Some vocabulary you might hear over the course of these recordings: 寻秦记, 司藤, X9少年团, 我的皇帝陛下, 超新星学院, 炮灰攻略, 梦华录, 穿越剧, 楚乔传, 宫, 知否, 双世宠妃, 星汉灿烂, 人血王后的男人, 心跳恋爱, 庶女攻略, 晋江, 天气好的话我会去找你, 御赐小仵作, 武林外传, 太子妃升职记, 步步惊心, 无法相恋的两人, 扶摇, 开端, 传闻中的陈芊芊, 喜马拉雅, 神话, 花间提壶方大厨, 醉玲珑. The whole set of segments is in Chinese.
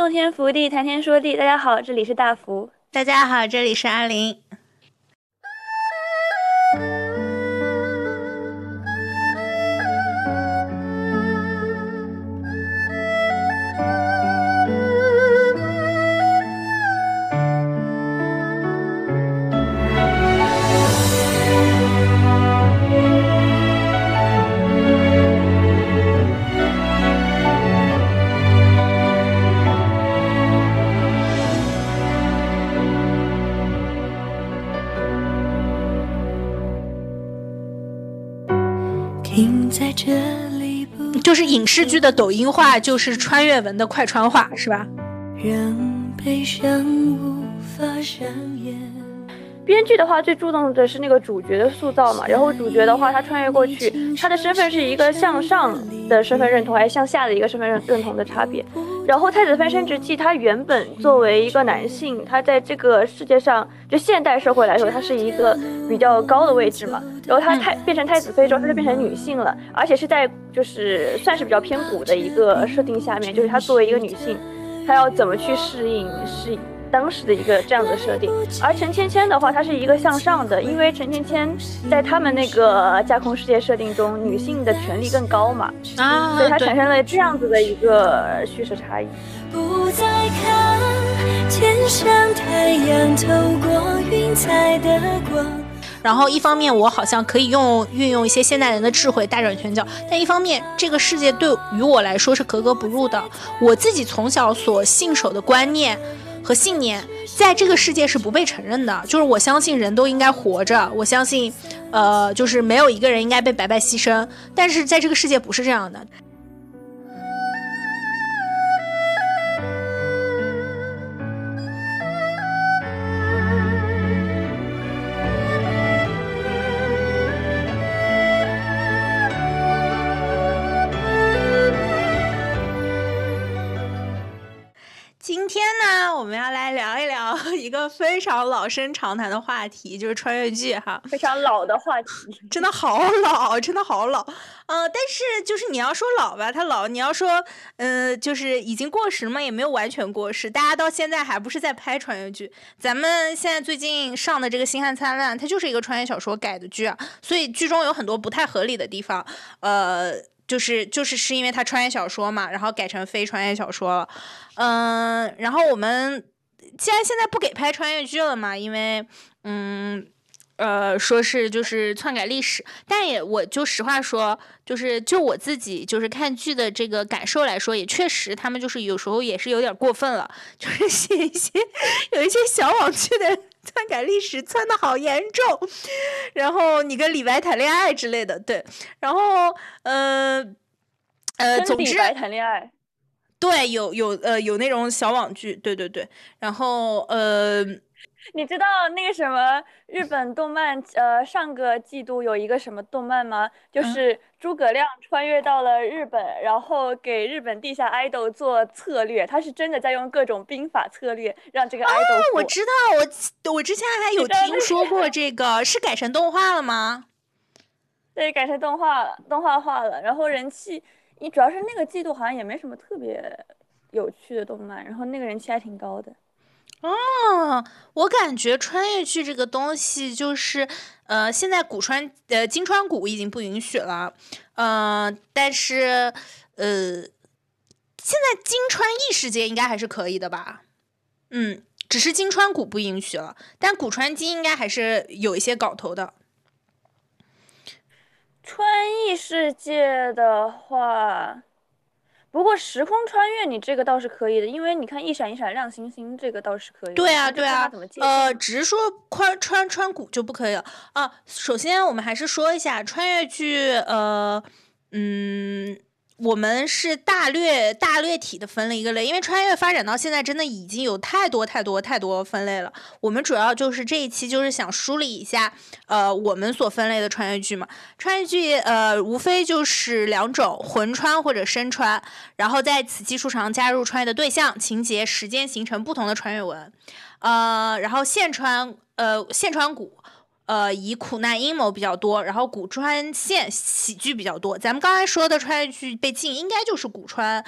洞天福地，谈天说地。大家好，这里是大福。大家好，这里是阿林。就是影视剧的抖音化，就是穿越文的快穿化，是吧？编剧的话最注重的是那个主角的塑造嘛，然后主角的话他穿越过去，他的身份是一个向上的身份认同还是向下的一个身份认同的差别。然后太子妃升职记，他原本作为一个男性，他在这个世界上就现代社会来说他是一个比较高的位置嘛，然后他变成太子妃之后他就变成女性了，而且是在就是算是比较偏古的一个设定下面，就是他作为一个女性他要怎么去适应是当时的一个这样的设定。而陈芊芊的话她是一个向上的，因为陈芊芊在他们那个架空世界设定中女性的权力更高嘛，啊，所以她产生了这样子的一个叙事差异。不再看天上太阳透过云彩的光。然后一方面我好像可以运用一些现代人的智慧大展拳脚，但一方面这个世界对于我来说是格格不入的，我自己从小所信守的观念和信念在这个世界是不被承认的。就是我相信人都应该活着，我相信就是没有一个人应该被白白牺牲，但是在这个世界不是这样的。今天呢，我们要来聊一聊一个非常老生常谈的话题，就是穿越剧哈，非常老的话题，真的好老，真的好老。但是就是你要说老吧，它老；你要说就是已经过时嘛，也没有完全过时，大家到现在还不是在拍穿越剧。咱们现在最近上的这个《星汉灿烂》，它就是一个穿越小说改的剧啊，所以剧中有很多不太合理的地方，就是因为他穿越小说嘛，然后改成非穿越小说了，然后我们既然现在不给拍穿越剧了嘛，因为说是就是篡改历史，但也我就实话说，就是就我自己就是看剧的这个感受来说，也确实他们就是有时候也是有点过分了，就是有一些小网剧的篡改历史篡的好严重，然后你跟李白谈恋爱之类的，对，然后总之跟李白谈恋爱，对，有那种小网剧，对对对，然后你知道那个什么日本动漫上个季度有一个什么动漫吗？就是诸葛亮穿越到了日本，然后给日本地下 idol 做策略，他是真的在用各种兵法策略让这个 idol 啊，我知道，我之前还有听说过这个，是改成动画了吗？对，改成动画化了，然后人气，你主要是那个季度好像也没什么特别有趣的动漫，然后那个人气还挺高的。哦，我感觉穿越剧这个东西就是，现在金川谷已经不允许了，但是，现在金川异世界应该还是可以的吧？嗯，只是金川谷不允许了，但古川金应该还是有一些搞头的。穿异世界的话。不过时空穿越你这个倒是可以的，因为你看一闪一闪亮星星这个倒是可以的。对啊对啊，只是说穿古就不可以了啊。首先我们还是说一下穿越剧，我们是大略体的分了一个类，因为穿越发展到现在真的已经有太多分类了。我们主要就是这一期就是想梳理一下我们所分类的穿越剧嘛。穿越剧无非就是两种，魂穿或者身穿，然后在此基础上加入穿越的对象、情节、时间，形成不同的穿越文。然后线穿骨。以苦难阴谋比较多，然后古川县喜剧比较多。咱们刚才说的穿越剧被禁，应该就是古川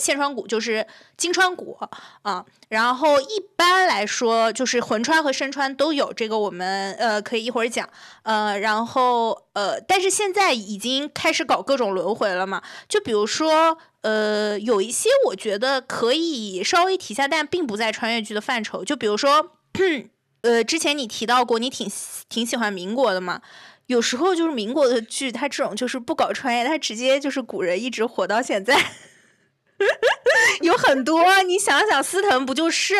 线川谷，就是金川谷啊。然后一般来说就是魂川和身川都有，这个我们可以一会儿讲。然后但是现在已经开始搞各种轮回了嘛，就比如说。有一些我觉得可以稍微提一下，但并不在穿越剧的范畴。就比如说，之前你提到过，你挺喜欢民国的嘛。有时候就是民国的剧，它这种就是不搞穿越，它直接就是古人一直活到现在，有很多。你想想，司藤不就是？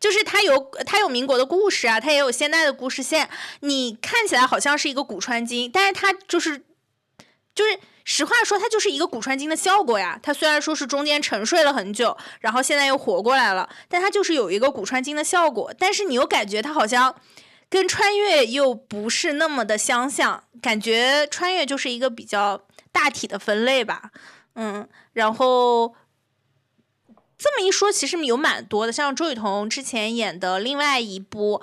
就是它有民国的故事啊，它也有现代的故事线。你看起来好像是一个古穿今，但是它就是。实话说，它就是一个古穿今的效果呀。它虽然说是中间沉睡了很久，然后现在又活过来了，但它就是有一个古穿今的效果。但是你又感觉它好像跟穿越又不是那么的相像，感觉穿越就是一个比较大体的分类吧。然后这么一说，其实有蛮多的，像周雨彤之前演的另外一部，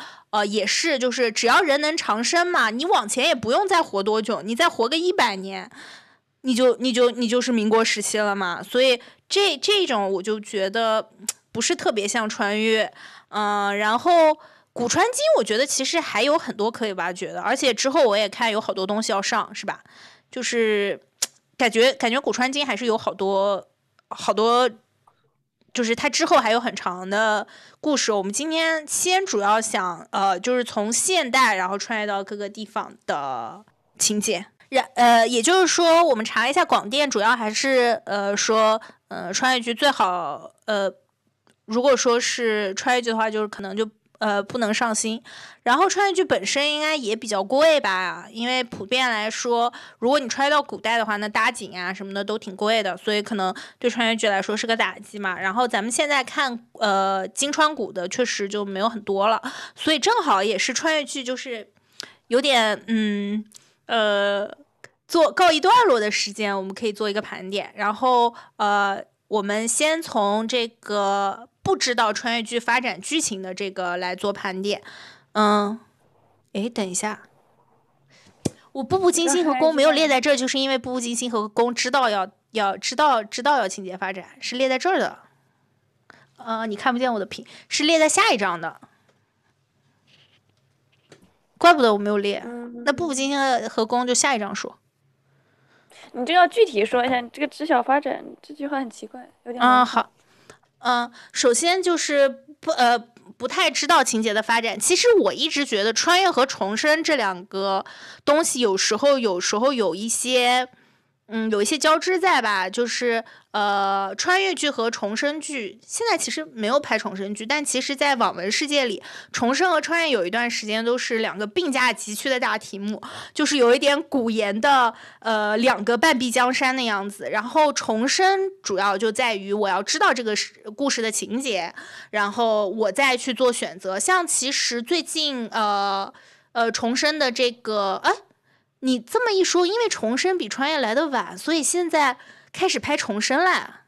也是就是只要人能长生嘛，你往前也不用再活多久，你再活个100年。你就是民国时期了嘛，所以这种我就觉得不是特别像穿越，然后古穿今我觉得其实还有很多可以挖掘的，而且之后我也看有好多东西要上，是吧？就是感觉古穿今还是有好多，就是它之后还有很长的故事。我们今天先主要想就是从现代然后穿越到各个地方的情节。也就是说，我们查一下广电，主要还是说，穿越剧最好，如果说是穿越剧的话，就是可能就不能上新。然后穿越剧本身应该也比较贵吧，因为普遍来说，如果你穿越到古代的话，那搭景啊什么的都挺贵的，所以可能对穿越剧来说是个打击嘛。然后咱们现在看金川谷的确实就没有很多了，所以正好也是穿越剧就是有点告一段落的时间，我们可以做一个盘点。然后我们先从这个不知道穿越剧发展剧情的这个来做盘点。等一下，我步步惊心和宫没有列在这儿，就是因为步步惊心和宫知道要情节发展是列在这儿的。你看不见我的屏，是列在下一章的。怪不得我没有列，那步步惊心和宫就下一章说。你这要具体说一下，你这个知晓发展这句话很奇怪，有点好。首先就是不太知道情节的发展。其实我一直觉得穿越和重生这两个东西有时候有一些交织在吧，就是穿越剧和重生剧现在其实没有拍重生剧，但其实在网文世界里，重生和穿越有一段时间都是两个并驾齐驱的大题目，就是有一点古言的两个半壁江山的样子。然后重生主要就在于我要知道这个故事的情节，然后我再去做选择。像其实最近重生的这个你这么一说，因为重生比穿越来的晚，所以现在开始拍重生了。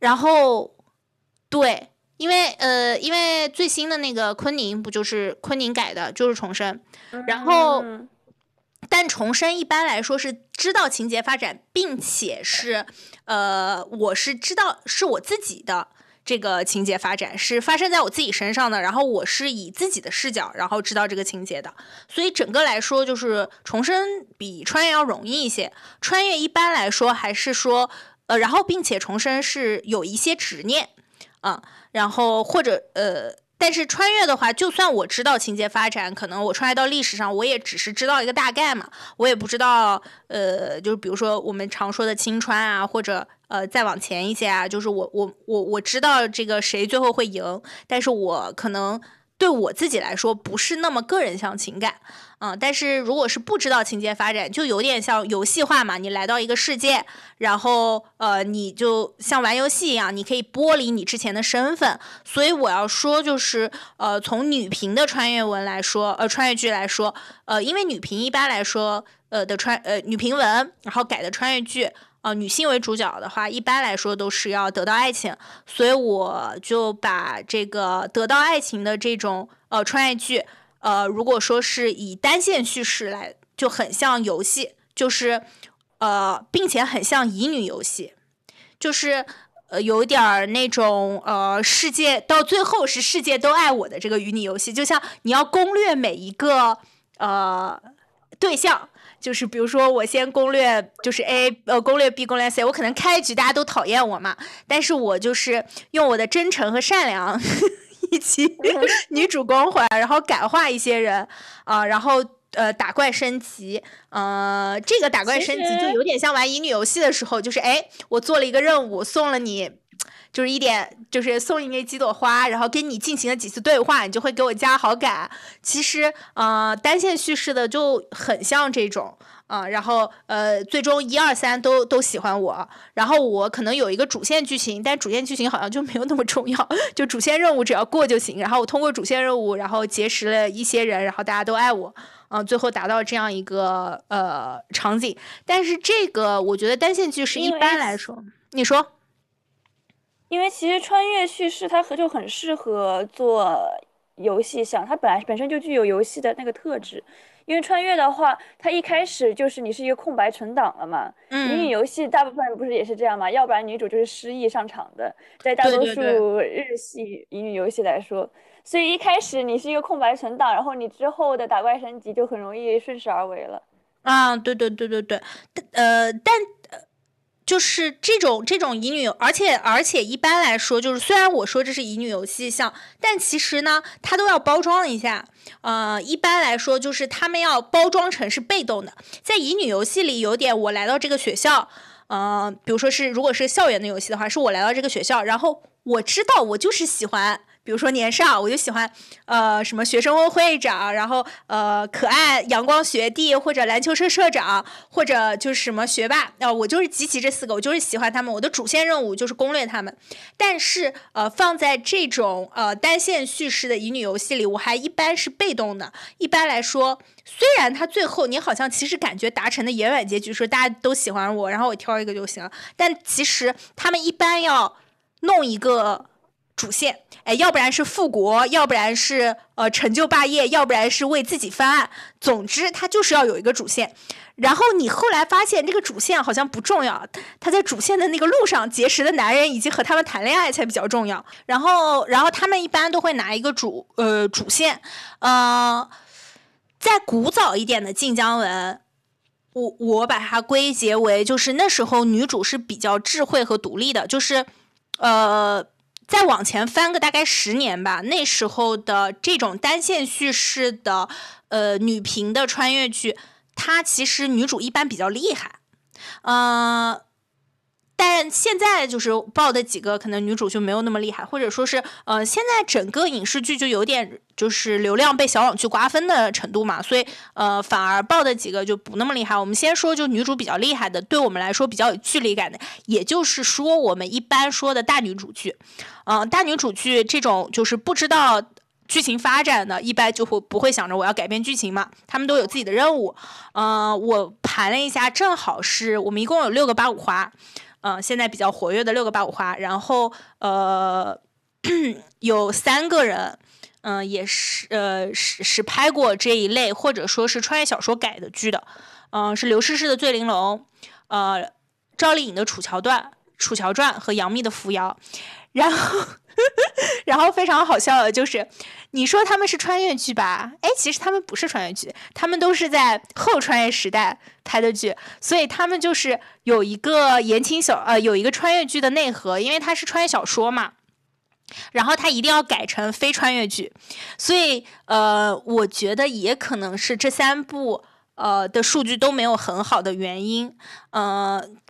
然后对，因为最新的那个昆宁不就是昆宁改的就是重生，然后但重生一般来说是知道情节发展，并且是我是知道是我自己的这个情节发展是发生在我自己身上的，然后我是以自己的视角然后知道这个情节的。所以整个来说就是重生比穿越要容易一些，穿越一般来说还是说然后并且重生是有一些执念然后或者但是穿越的话，就算我知道情节发展，可能我穿越到历史上，我也只是知道一个大概嘛，我也不知道就是比如说我们常说的清川啊，或者再往前一些啊，就是我知道这个谁最后会赢，但是我可能对我自己来说不是那么个人向情感但是如果是不知道情节发展，就有点像游戏化嘛，你来到一个世界，然后你就像玩游戏一样，你可以剥离你之前的身份。所以我要说就是从女频的穿越剧来说，因为女频一般来说女频文然后改的穿越剧女性为主角的话，一般来说都是要得到爱情，所以我就把这个得到爱情的这种穿越剧如果说是以单线叙事来，就很像游戏，就是并且很像乙女游戏，就是有点那种世界到最后是世界都爱我的这个乙女游戏，就像你要攻略每一个对象。就是比如说我先攻略就是 A 攻略 B 攻略 C， 我可能开局大家都讨厌我嘛，但是我就是用我的真诚和善良以及女主光环，然后感化一些人啊、然后打怪升级，这个打怪升级就有点像玩乙女游戏的时候，就是哎我做了一个任务送了你就是一点，就是送你那几朵花，然后跟你进行了几次对话，你就会给我加好感。其实，单线叙事的就很像这种啊、然后最终1、2、3都喜欢我，然后我可能有一个主线剧情，但主线剧情好像就没有那么重要，就主线任务只要过就行。然后我通过主线任务，然后结识了一些人，然后大家都爱我。最后达到这样一个场景。但是这个我觉得单线剧是一般来说，你说。因为其实穿越叙事它就很适合做游戏上，它本身就具有游戏的那个特质。因为穿越的话，它一开始就是你是一个空白存档了嘛。嗯。乙女游戏大部分不是也是这样嘛？要不然女主就是失忆上场的，在大多数日系乙女游戏来说，对对对，所以一开始你是一个空白存档，然后你之后的打怪升级就很容易顺势而为了。啊，对对对对对，但。就是这种乙女，而且一般来说，就是虽然我说这是乙女游戏像，但其实呢，它都要包装一下。一般来说，就是他们要包装成是被动的。在乙女游戏里，有点我来到这个学校，比如说是如果是校园的游戏的话，是我来到这个学校，然后我知道我就是喜欢。比如说年少，我就喜欢什么学生会会长，然后可爱阳光学弟或者篮球社社长，或者就是什么学霸啊、我就是集齐这4个，我就是喜欢他们，我的主线任务就是攻略他们。但是放在这种单线叙事的乙女游戏里，我还一般是被动的。一般来说，虽然他最后你好像其实感觉达成的圆满结局，说大家都喜欢我，然后我挑一个就行了，但其实他们一般要弄一个。主线，哎，要不然是复国，要不然是成就霸业，要不然是为自己翻案。总之，它就是要有一个主线。然后你后来发现这个主线好像不重要，他在主线的那个路上结识的男人以及和他们谈恋爱才比较重要。然后他们一般都会拿一个主线。在古早一点的晋江文，我把它归结为就是那时候女主是比较智慧和独立的，就是再往前翻个大概10年吧，那时候的这种单线叙事的女频的穿越剧，它其实女主一般比较厉害，但现在就是爆的几个可能女主就没有那么厉害，或者说是现在整个影视剧就有点就是流量被小网剧瓜分的程度嘛，所以反而爆的几个就不那么厉害。我们先说就女主比较厉害的，对我们来说比较有距离感的，也就是说我们一般说的大女主剧，大女主剧这种就是不知道剧情发展的，一般就会不会想着我要改变剧情嘛，他们都有自己的任务。我盘了一下，正好是我们一共有6个八五花，现在比较活跃的6个八五花，然后有3个人。也是是拍过这一类或者说是穿越小说改的剧的，是刘诗诗的《醉玲珑》，赵丽颖的《楚乔传》和杨幂的《扶摇》，然后非常好笑的就是，你说他们是穿越剧吧？哎，其实他们不是穿越剧，他们都是在后穿越时代拍的剧，所以他们就是有一个言情有一个穿越剧的内核，因为它是穿越小说嘛。然后他一定要改成非穿越剧，所以我觉得也可能是这3部的数据都没有很好的原因，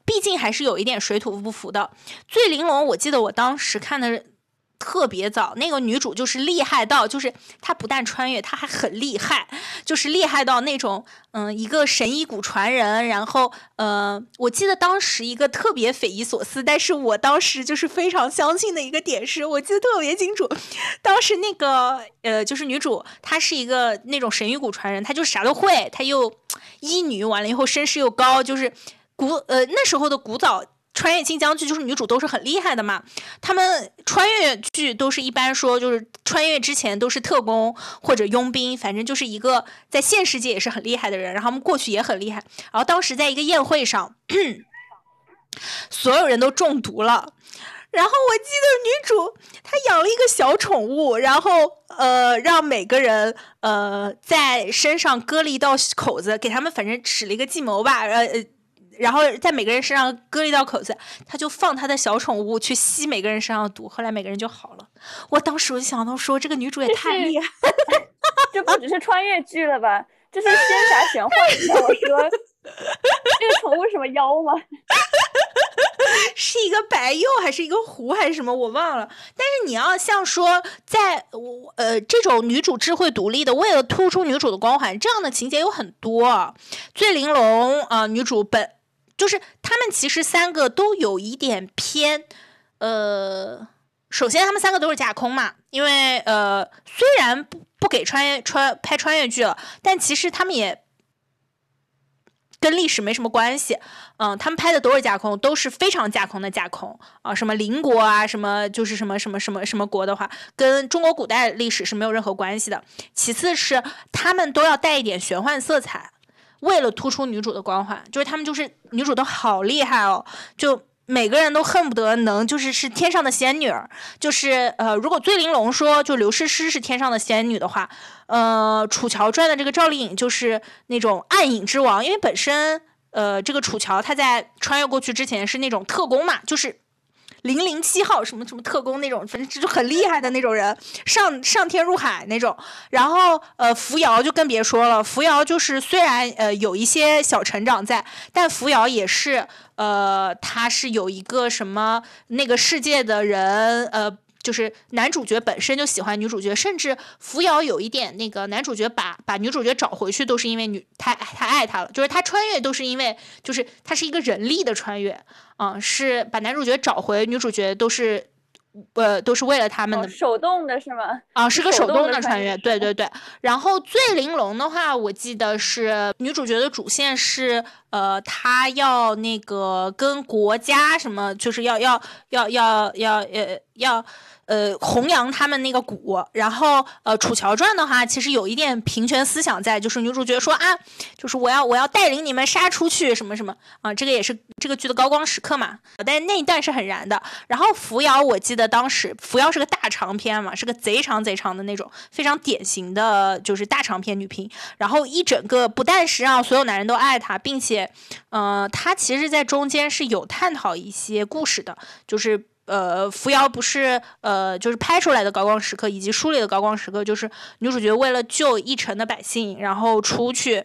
毕竟还是有一点水土不服的。醉玲珑我记得我当时看的特别早，那个女主就是厉害到，就是她不但穿越，她还很厉害，就是厉害到那种一个神医骨传人，然后我记得当时一个特别匪夷所思，但是我当时就是非常相信的一个点是，我记得特别清楚，当时那个就是女主她是一个那种神医骨传人，她就啥都会，她又医女，完了以后身世又高，就是那时候的古早穿越晋江剧就是女主都是很厉害的嘛，他们穿越剧都是一般说就是穿越之前都是特工或者佣兵，反正就是一个在现世界也是很厉害的人，然后他们过去也很厉害。然后当时在一个宴会上，所有人都中毒了。然后我记得女主她养了一个小宠物，然后让每个人在身上割了一道口子，给他们反正使了一个计谋吧，然后在每个人身上割了一道口子，他就放他的小宠物去吸每个人身上的毒，后来每个人就好了。我当时我就想到说，这个女主也太厉害了，这不只是穿越剧了吧？这是仙侠玄幻小说。这个宠物什么妖吗？是一个白鼬还是一个狐还是什么我忘了。但是你要像说在这种女主智慧独立的，为了突出女主的光环，这样的情节有很多。醉玲珑啊，女主本就是他们其实三个都有一点偏首先他们三个都是架空嘛，因为虽然不给拍穿越剧了，但其实他们也跟历史没什么关系，他们拍的都是架空，都是非常架空的架空啊，什么邻国啊，什么就是什么国的话，跟中国古代历史是没有任何关系的。其次是他们都要带一点玄幻色彩，为了突出女主的光环，就是他们就是女主都好厉害哦，就每个人都恨不得能就是天上的仙女，就是如果醉玲珑说就刘诗诗是天上的仙女的话。楚乔传的这个赵丽颖就是那种暗影之王，因为本身这个楚乔他在穿越过去之前是那种特工嘛，就是007号什么什么特工那种，反正就很厉害的那种人，上天入海那种。然后扶摇就更别说了，扶摇就是虽然有一些小成长在，但扶摇也是他是有一个什么那个世界的人就是男主角本身就喜欢女主角，甚至扶摇有一点那个男主角把女主角找回去都是因为他爱她了，就是他穿越都是因为就是他是一个人力的穿越啊、是把男主角找回女主角都是为了他们的、手动的是吗？啊，是个手动的穿越，对对对。然后醉玲珑的话，我记得是女主角的主线是她要那个跟国家什么，就是要弘扬他们那个古。然后楚乔传的话其实有一点平权思想在，就是女主角说啊，就是我要带领你们杀出去什么什么啊、这个也是这个剧的高光时刻嘛，但是那一段是很燃的。然后扶摇我记得当时扶摇是个大长篇嘛，是个贼长的那种，非常典型的就是大长篇女频。然后一整个不但是让所有男人都爱她，并且她其实在中间是有探讨一些故事的，就是扶摇不是就是拍出来的高光时刻以及书里的高光时刻，就是女主角为了救一城的百姓，然后出去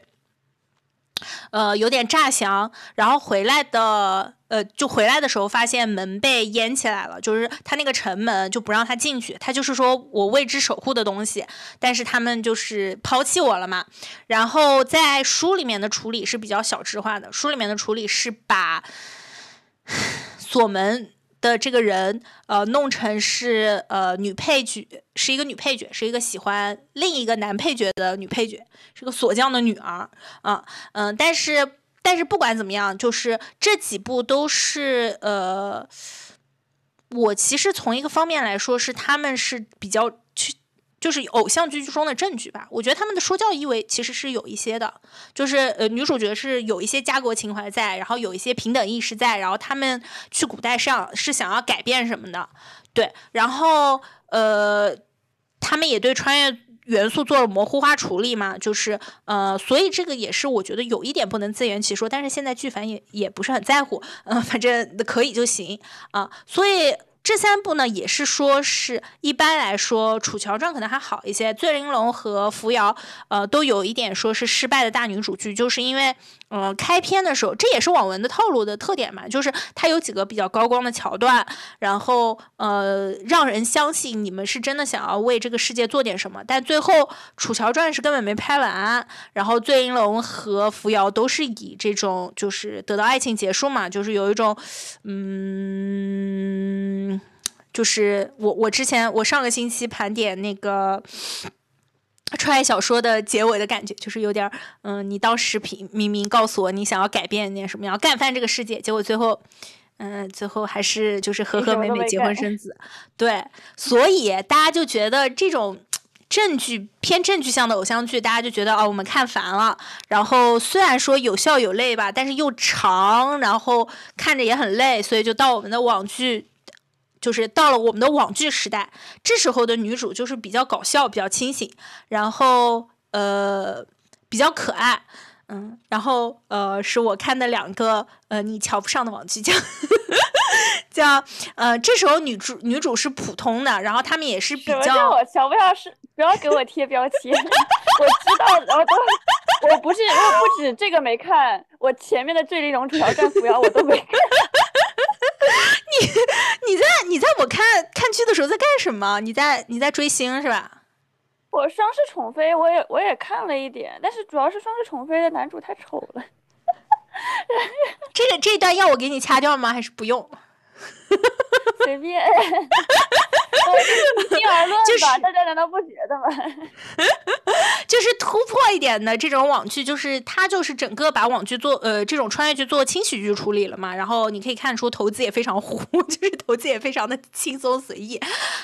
有点诈降，然后回来的就回来的时候发现门被淹起来了，就是他那个城门就不让他进去，他就是说我为之守护的东西，但是他们就是抛弃我了嘛。然后在书里面的处理是比较小智化的，书里面的处理是把锁门的这个人弄成是女配角，是一个女配角，是一个喜欢另一个男配角的女配角，是个锁匠的女儿啊，但是不管怎么样，就是这几部都是我其实从一个方面来说是他们是比较就是偶像剧中的正剧吧，我觉得他们的说教意味其实是有一些的，就是女主角是有一些家国情怀在，然后有一些平等意识在，然后他们去古代上是想要改变什么的，对。然后他们也对穿越元素做了模糊化处理嘛，就是所以这个也是我觉得有一点不能自圆其说，但是现在剧反也不是很在乎，反正可以就行啊、所以。这三部呢，也是说是一般来说，《楚乔传》可能还好一些，《醉玲珑》和《扶摇》都有一点说是失败的大女主剧，就是因为开篇的时候，这也是网文的套路的特点嘛，就是它有几个比较高光的桥段，然后让人相信你们是真的想要为这个世界做点什么，但最后《楚乔传》是根本没拍完，然后《醉玲珑》和《扶摇》都是以这种就是得到爱情结束嘛，就是有一种就是我上个星期盘点那个穿越小说的结尾的感觉，就是有点你当时明明告诉我你想要改变点什么样，干翻这个世界，结果最后最后还是就是和和美美结婚生子。对，所以大家就觉得这种偏正剧向的偶像剧，大家就觉得哦，我们看烦了。然后虽然说有笑有泪吧，但是又长，然后看着也很累，所以就到我们的网剧，就是到了我们的网剧时代。这时候的女主就是比较搞笑，比较清醒，然后比较可爱。嗯，然后是我看的两个你瞧不上的网剧叫这时候女主是普通的，然后他们也是比较。什么叫我瞧不上？是不要给我贴标签。我知道，我不是，我不止这个没看，我前面的醉玲珑主要战扶摇我都没看。你在我看剧的时候在干什么？你在追星是吧？我双世宠妃我也看了一点，但是主要是双世宠妃的男主太丑了。这段要我给你掐掉吗？还是不用？随便。进而论吧、就是，大家难道不觉得吗？就是突破一点的这种网剧，就是它就是整个把网剧做这种穿越剧做轻喜剧处理了嘛。然后你可以看出投资也非常糊，就是投资也非常的轻松随意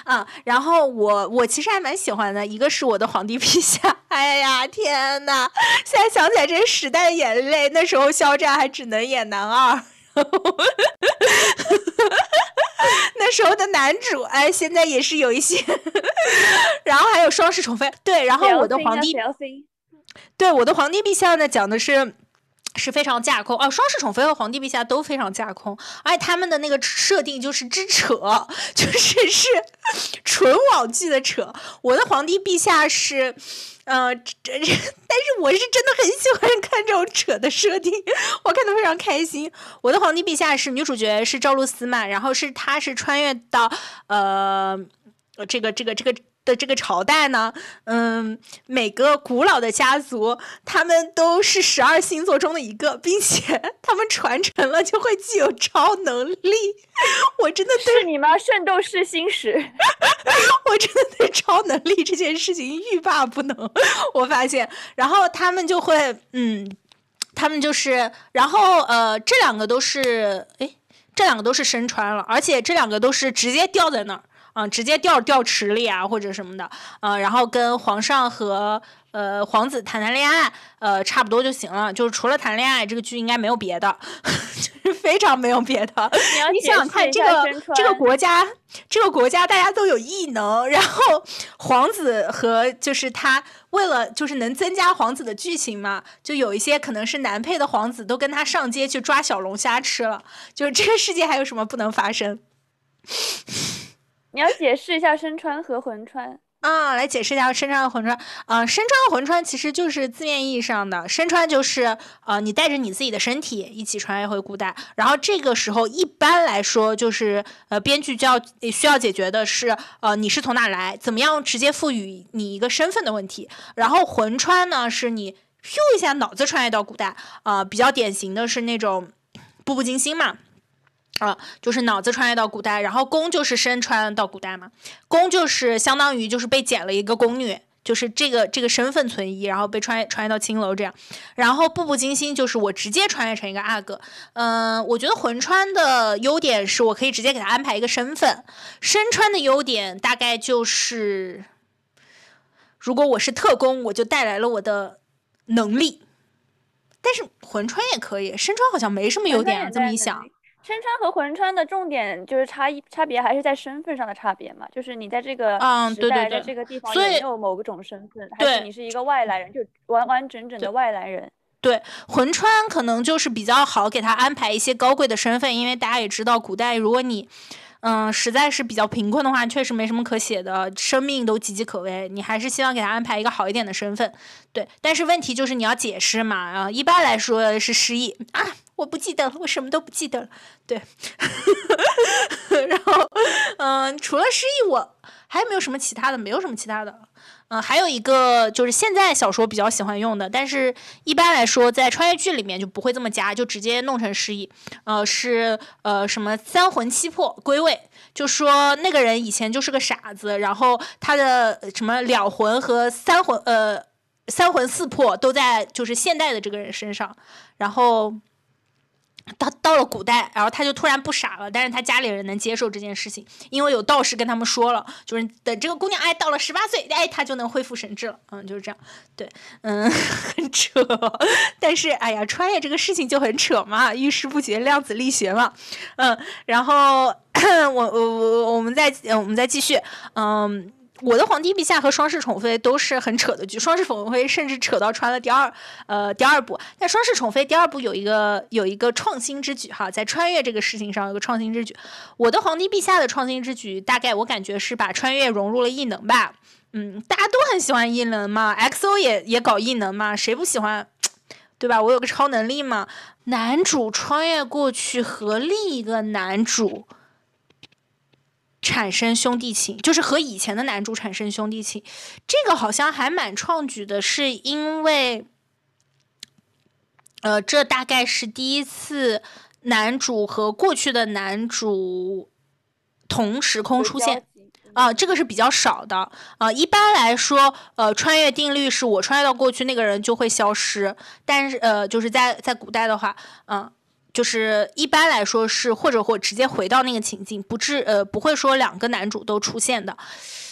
啊。然后我其实还蛮喜欢的，一个是我的皇帝陛下，哎呀天哪！现在想起来真是时代的眼泪，那时候肖战还只能演男二。那时候的男主，哎，现在也是有一些然后还有双世宠妃，对，然后我的皇帝，对，我的皇帝陛下呢，讲的是非常架空哦，双世宠妃和皇帝陛下都非常架空，而且他们的那个设定就是之扯，就是纯网剧的扯。我的皇帝陛下是，但是我是真的很喜欢看这种扯的设定，我看得非常开心。我的皇帝陛下是女主角是赵露思嘛，然后是她是穿越到这个的这个朝代呢，每个古老的家族他们都是12星座中的一个，并且他们传承了就会具有超能力。我真的对，是你吗？圣斗士星矢。我真的对超能力这件事情欲罢不能，我发现。然后他们就会他们就是，然后这两个都是身穿了，而且这两个都是直接掉在那儿。直接掉池里啊，或者什么的，然后跟皇上和皇子谈恋爱，差不多就行了。就是除了谈恋爱，这个剧应该没有别的，就是非常没有别的。你想看这个国家，大家都有异能，然后皇子和就是他为了就是能增加皇子的剧情嘛，就有一些可能是男配的皇子都跟他上街去抓小龙虾吃了。就是这个世界还有什么不能发生？你要解释一下身穿和魂穿啊，来解释一下身穿和魂穿啊。身穿和魂穿其实就是字面意义上的身穿，就是你带着你自己的身体一起穿越回古代。然后这个时候一般来说就是编剧需要解决的是你是从哪来，怎么样直接赋予你一个身份的问题。然后魂穿呢是你咻一下脑子穿越到古代比较典型的是那种步步惊心嘛。就是脑子穿越到古代，然后宫就是身穿到古代嘛，宫就是相当于就是被捡了一个宫女，就是这个身份存疑，然后被穿越到青楼这样。然后步步惊心就是我直接穿越成一个阿哥。我觉得魂穿的优点是我可以直接给他安排一个身份，身穿的优点大概就是，如果我是特工，我就带来了我的能力，但是魂穿也可以，身穿好像没什么优点啊，这么一想。身穿和魂穿的重点就是差别还是在身份上的差别嘛，就是你在这个时代，在这个地方有没有某个种身份，还是你是一个外来人，就完完整整的外来人。对，魂穿可能就是比较好给他安排一些高贵的身份，因为大家也知道，古代如果你实在是比较贫困的话，确实没什么可写的，生命都岌岌可危，你还是希望给他安排一个好一点的身份。对，但是问题就是你要解释嘛，一般来说是失忆啊，我不记得了，我什么都不记得了。对，然后除了失忆，我还没有什么其他的，没有什么其他的。还有一个就是现在小说比较喜欢用的，但是一般来说在穿越剧里面就不会这么加，就直接弄成失忆。是什么三魂七魄归位，就说那个人以前就是个傻子，然后他的什么两魂和三魂四魄都在就是现代的这个人身上，然后到了古代，然后他就突然不傻了，但是他家里人能接受这件事情，因为有道士跟他们说了，就是等这个姑娘哎到了18岁，哎她就能恢复神智了，嗯，就是这样，对，嗯，很扯，但是哎呀，穿越这个事情就很扯嘛，遇事不决，量子力学嘛，嗯，然后我们再继续，嗯。我的皇帝陛下和双世宠妃都是很扯的剧，双世宠妃甚至扯到穿了第二部。但双世宠妃第二部有一个创新之举哈，在穿越这个事情上有个创新之举。我的皇帝陛下的创新之举，大概我感觉是把穿越融入了异能吧。嗯，大家都很喜欢异能嘛 ，XO 也搞异能嘛，谁不喜欢？对吧？我有个超能力嘛，男主穿越过去和另一个男主。产生兄弟情，就是和以前的男主产生兄弟情，这个好像还蛮创举的，是因为这大概是第一次男主和过去的男主同时空出现啊，这个是比较少的啊，一般来说穿越定律是我穿越到过去那个人就会消失，但是就是在古代的话啊，就是一般来说是或者直接回到那个情境，不会说两个男主都出现的，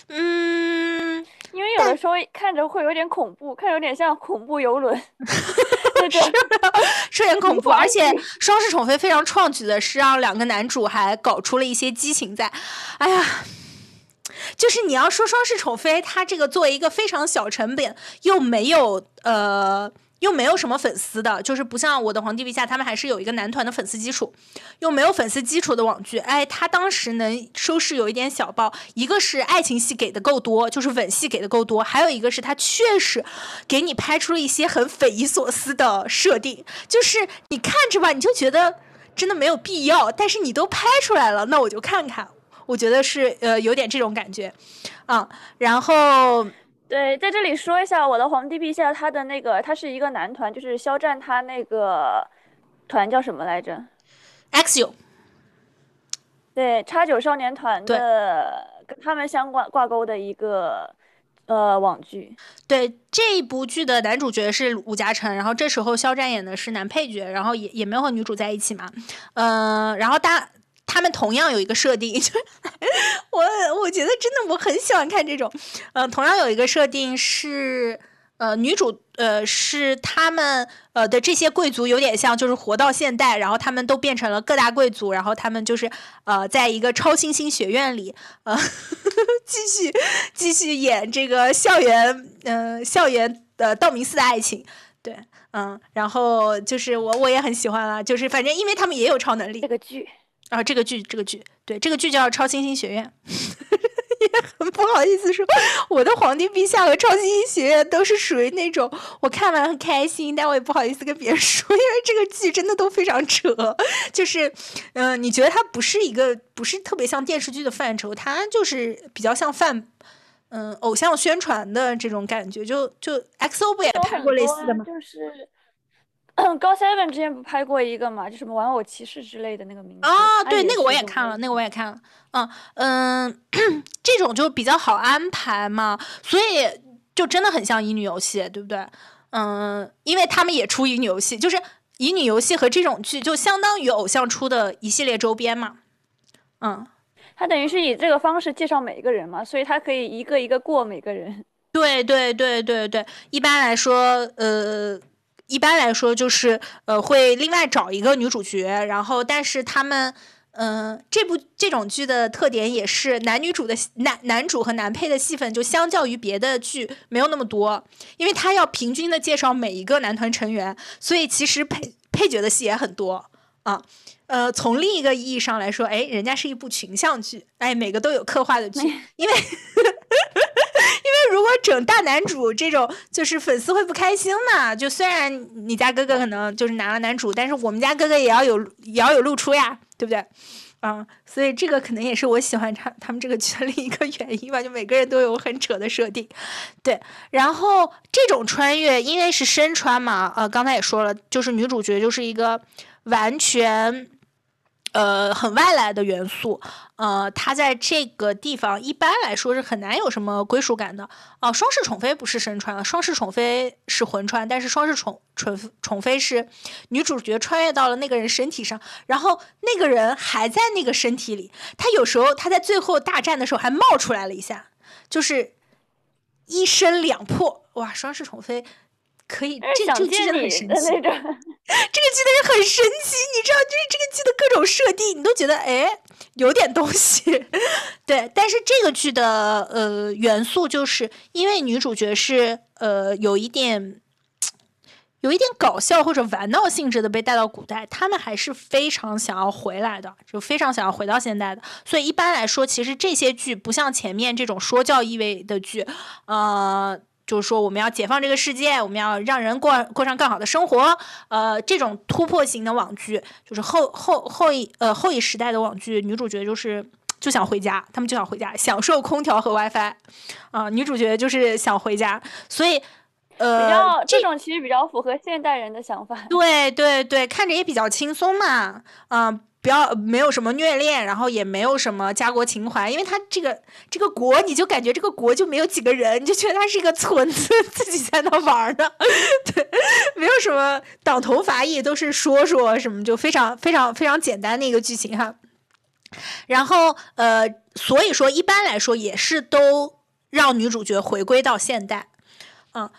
嗯，因为有的时候看着会有点恐怖，看着有点像恐怖游轮，对对，是有点恐怖，而且双世宠妃非常创举的是让两个男主还搞出了一些激情在，哎呀。就是你要说双世宠妃，她这个作为一个非常小成本又没有什么粉丝的，就是不像我的皇帝陛下他们还是有一个男团的粉丝基础，又没有粉丝基础的网剧，哎，他当时能收视有一点小爆，一个是爱情戏给的够多，就是吻戏给的够多，还有一个是他确实给你拍出了一些很匪夷所思的设定，就是你看着吧你就觉得真的没有必要，但是你都拍出来了，那我就看看，我觉得是有点这种感觉啊，然后对，在这里说一下，我的皇帝陛下，他的那个，他是一个男团，就是肖战他那个团叫什么来着 ？XU。对，X9少年团的跟他们相关挂钩的一个网剧。对，这一部剧的男主角是武嘉诚，然后这时候肖战演的是男配角，然后也没有和女主在一起嘛，然后他们同样有一个设定，我觉得真的我很喜欢看这种，同样有一个设定是，女主是他们的这些贵族有点像，就是活到现代，然后他们都变成了各大贵族，然后他们就是在一个超新星学院里继续演这个校园道明寺的爱情，对。嗯，然后就是我也很喜欢啦，就是反正因为他们也有超能力，这个剧。啊，这个剧，对，这个剧叫《超新星学院》，也很不好意思说，我的皇帝陛下和《超新星学院》都是属于那种我看完很开心，但我也不好意思跟别人说，因为这个剧真的都非常扯，就是，你觉得它不是特别像电视剧的范畴，它就是比较像偶像宣传的这种感觉，就 XO 不也拍过类似的吗？就是。高 seven 之前不拍过一个嘛，就什么玩偶骑士之类的那个名字啊，对，那个我也看了，这种就比较好安排嘛，所以就真的很像乙女游戏，对不对？嗯，因为他们也出乙女游戏，就是乙女游戏和这种剧就相当于偶像出的一系列周边嘛，嗯，他等于是以这个方式介绍每一个人嘛，所以他可以一个一个过每个人。对，一般来说就是会另外找一个女主角，然后但是他们这种剧的特点也是男主和男配的戏份就相较于别的剧没有那么多，因为他要平均的介绍每一个男团成员，所以其实配角的戏也很多啊。从另一个意义上来说，哎，人家是一部群像剧，哎，每个都有刻画的剧，因为如果整大男主这种，就是粉丝会不开心嘛。就虽然你家哥哥可能就是拿了男主，但是我们家哥哥也要有露出呀，对不对？所以这个可能也是我喜欢他们这个剧的另一个原因吧，就每个人都有很扯的设定，对。然后这种穿越因为是身穿嘛，刚才也说了，就是女主角就是一个完全很外来的元素，它在这个地方一般来说是很难有什么归属感的。哦、双翅宠妃不是神穿了，双翅宠妃是魂穿，但是双翅宠妃是女主角穿越到了那个人身体上，然后那个人还在那个身体里。他有时候他在最后大战的时候还冒出来了一下，就是一身两破。哇，双翅宠妃。可以，这个剧真的很神奇，这个剧真的很神奇，你知道，就是这个剧的各种设定，你都觉得哎有点东西，对。但是这个剧的元素就是因为女主角是有一点搞笑或者玩闹性质的被带到古代，他们还是非常想要回来的，就非常想要回到现代的。所以一般来说，其实这些剧不像前面这种说教意味的剧，就是说我们要解放这个世界，我们要让人过上更好的生活，这种突破型的网剧，就是后一时代的网剧，女主角就想回家，他们就想回家，享受空调和 WiFi， 女主角就是想回家，所以这种其实比较符合现代人的想法，对对对，看着也比较轻松嘛，没有什么虐恋，然后也没有什么家国情怀，因为他这个国，你就感觉这个国就没有几个人，你就觉得他是一个村子自己在那玩的，对，没有什么党同伐异，都是说什么，就非常非常非常简单的一个剧情哈。然后所以说一般来说也是都让女主角回归到现代。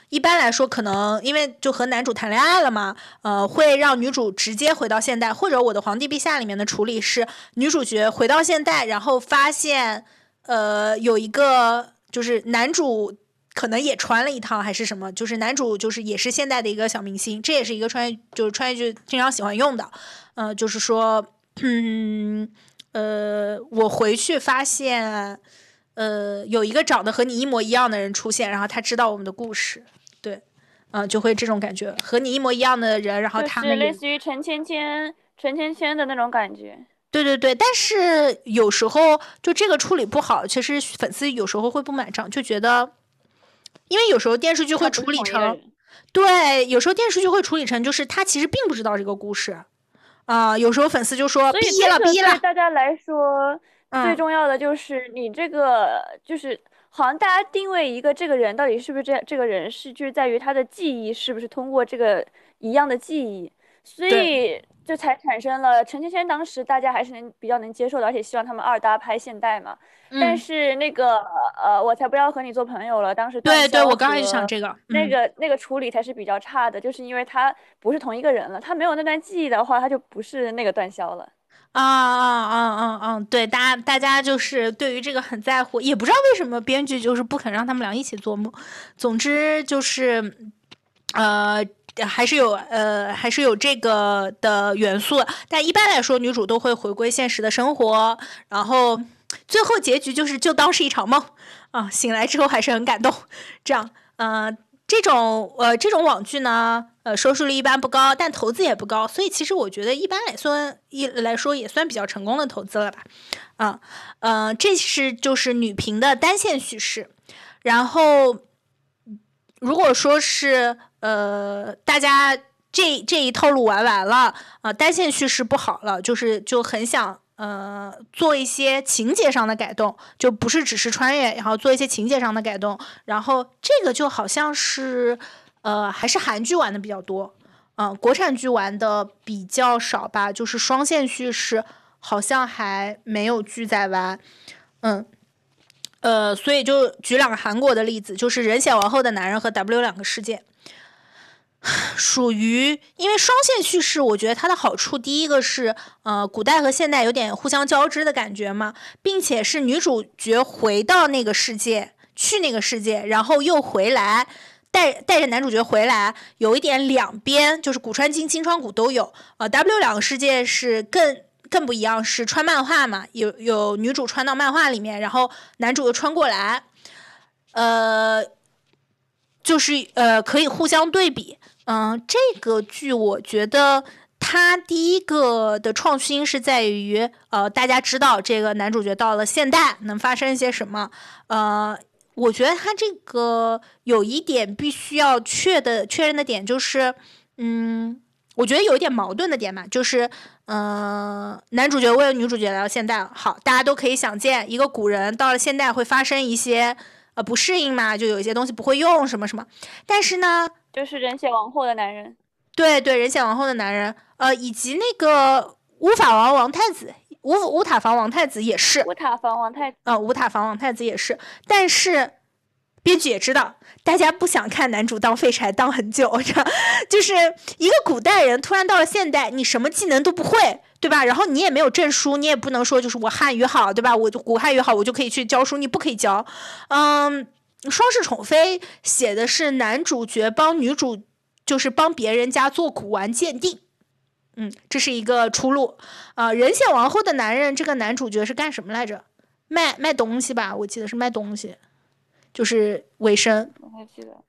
一般来说可能因为就和男主谈恋爱了嘛，会让女主直接回到现代，或者我的皇帝陛下里面的处理是女主角回到现代，然后发现有一个就是男主可能也穿了一趟还是什么，就是男主就是也是现代的一个小明星，这也是一个穿越剧经常喜欢用的，就是说我回去发现有一个长得和你一模一样的人出现，然后他知道我们的故事，对，就会这种感觉，和你一模一样的人，然后他们就是类似于陈芊芊的那种感觉，对对对。但是有时候就这个处理不好，其实粉丝有时候会不买账，就觉得，因为有时候电视剧会处理成，对，有时候电视剧会处理成就是他其实并不知道这个故事，有时候粉丝就说毕业了，对大家来说。最重要的就是你这个就是好像大家定位一个这个人到底是不是这个人是就是在于他的记忆是不是通过这个一样的记忆，所以就才产生了陈芊芊当时大家还是比较能接受的，而且希望他们二搭拍现代嘛。但是那个我才不要和你做朋友了，当时对对我刚才就想这个那个处理才是比较差的，就是因为他不是同一个人了，他没有那段记忆的话他就不是那个段霄了。对，大家就是对于这个很在乎，也不知道为什么编剧就是不肯让他们俩一起做梦。总之就是，还是有这个的元素，但一般来说女主都会回归现实的生活，然后最后结局就当是一场梦啊，醒来之后还是很感动。这样，这种网剧呢，收视率一般不高，但投资也不高，所以其实我觉得一般来说也算比较成功的投资了吧，这是就是女频的单线叙事。然后如果说是大家这一套路玩完了，单线叙事不好了，就很想。做一些情节上的改动，就不是只是穿越，然后做一些情节上的改动，然后这个就好像是还是韩剧玩的比较多，国产剧玩的比较少吧，就是双线叙事好像还没有剧在玩，所以就举两个韩国的例子，就是《人血王后的男人》和《W 两个世界》。属于因为双线叙事我觉得它的好处，第一个是古代和现代有点互相交织的感觉嘛，并且是女主角回到那个世界，去那个世界，然后又回来带着男主角回来，有一点两边就是古川京、金川谷都有。W 两个世界是更不一样，是穿漫画嘛，有女主穿到漫画里面，然后男主又穿过来，就是可以互相对比。这个剧我觉得它第一个的创新是在于大家知道这个男主角到了现代能发生一些什么。我觉得它这个有一点必须要确认的点就是我觉得有一点矛盾的点嘛，就是男主角为了女主角来到现代了，好，大家都可以想见，一个古人到了现代会发生一些不适应嘛，就有一些东西不会用什么什么，但是呢，就是人血王后的男人，对对，人血王后的男人，以及那个乌法王王太子。五塔房王太子也是，五塔房王太子也是，但是编剧也知道大家不想看男主当废柴当很久，就是一个古代人突然到了现代，你什么技能都不会，对吧？然后你也没有证书，你也不能说就是我汉语好，对吧？我古汉语好，我就可以去教书，你不可以教。双世宠妃写的是男主角帮女主，就是帮别人家做古玩鉴定。这是一个出路啊！人血王后的男人，这个男主角是干什么来着？卖东西吧，我记得是卖东西，就是为生。我还记得。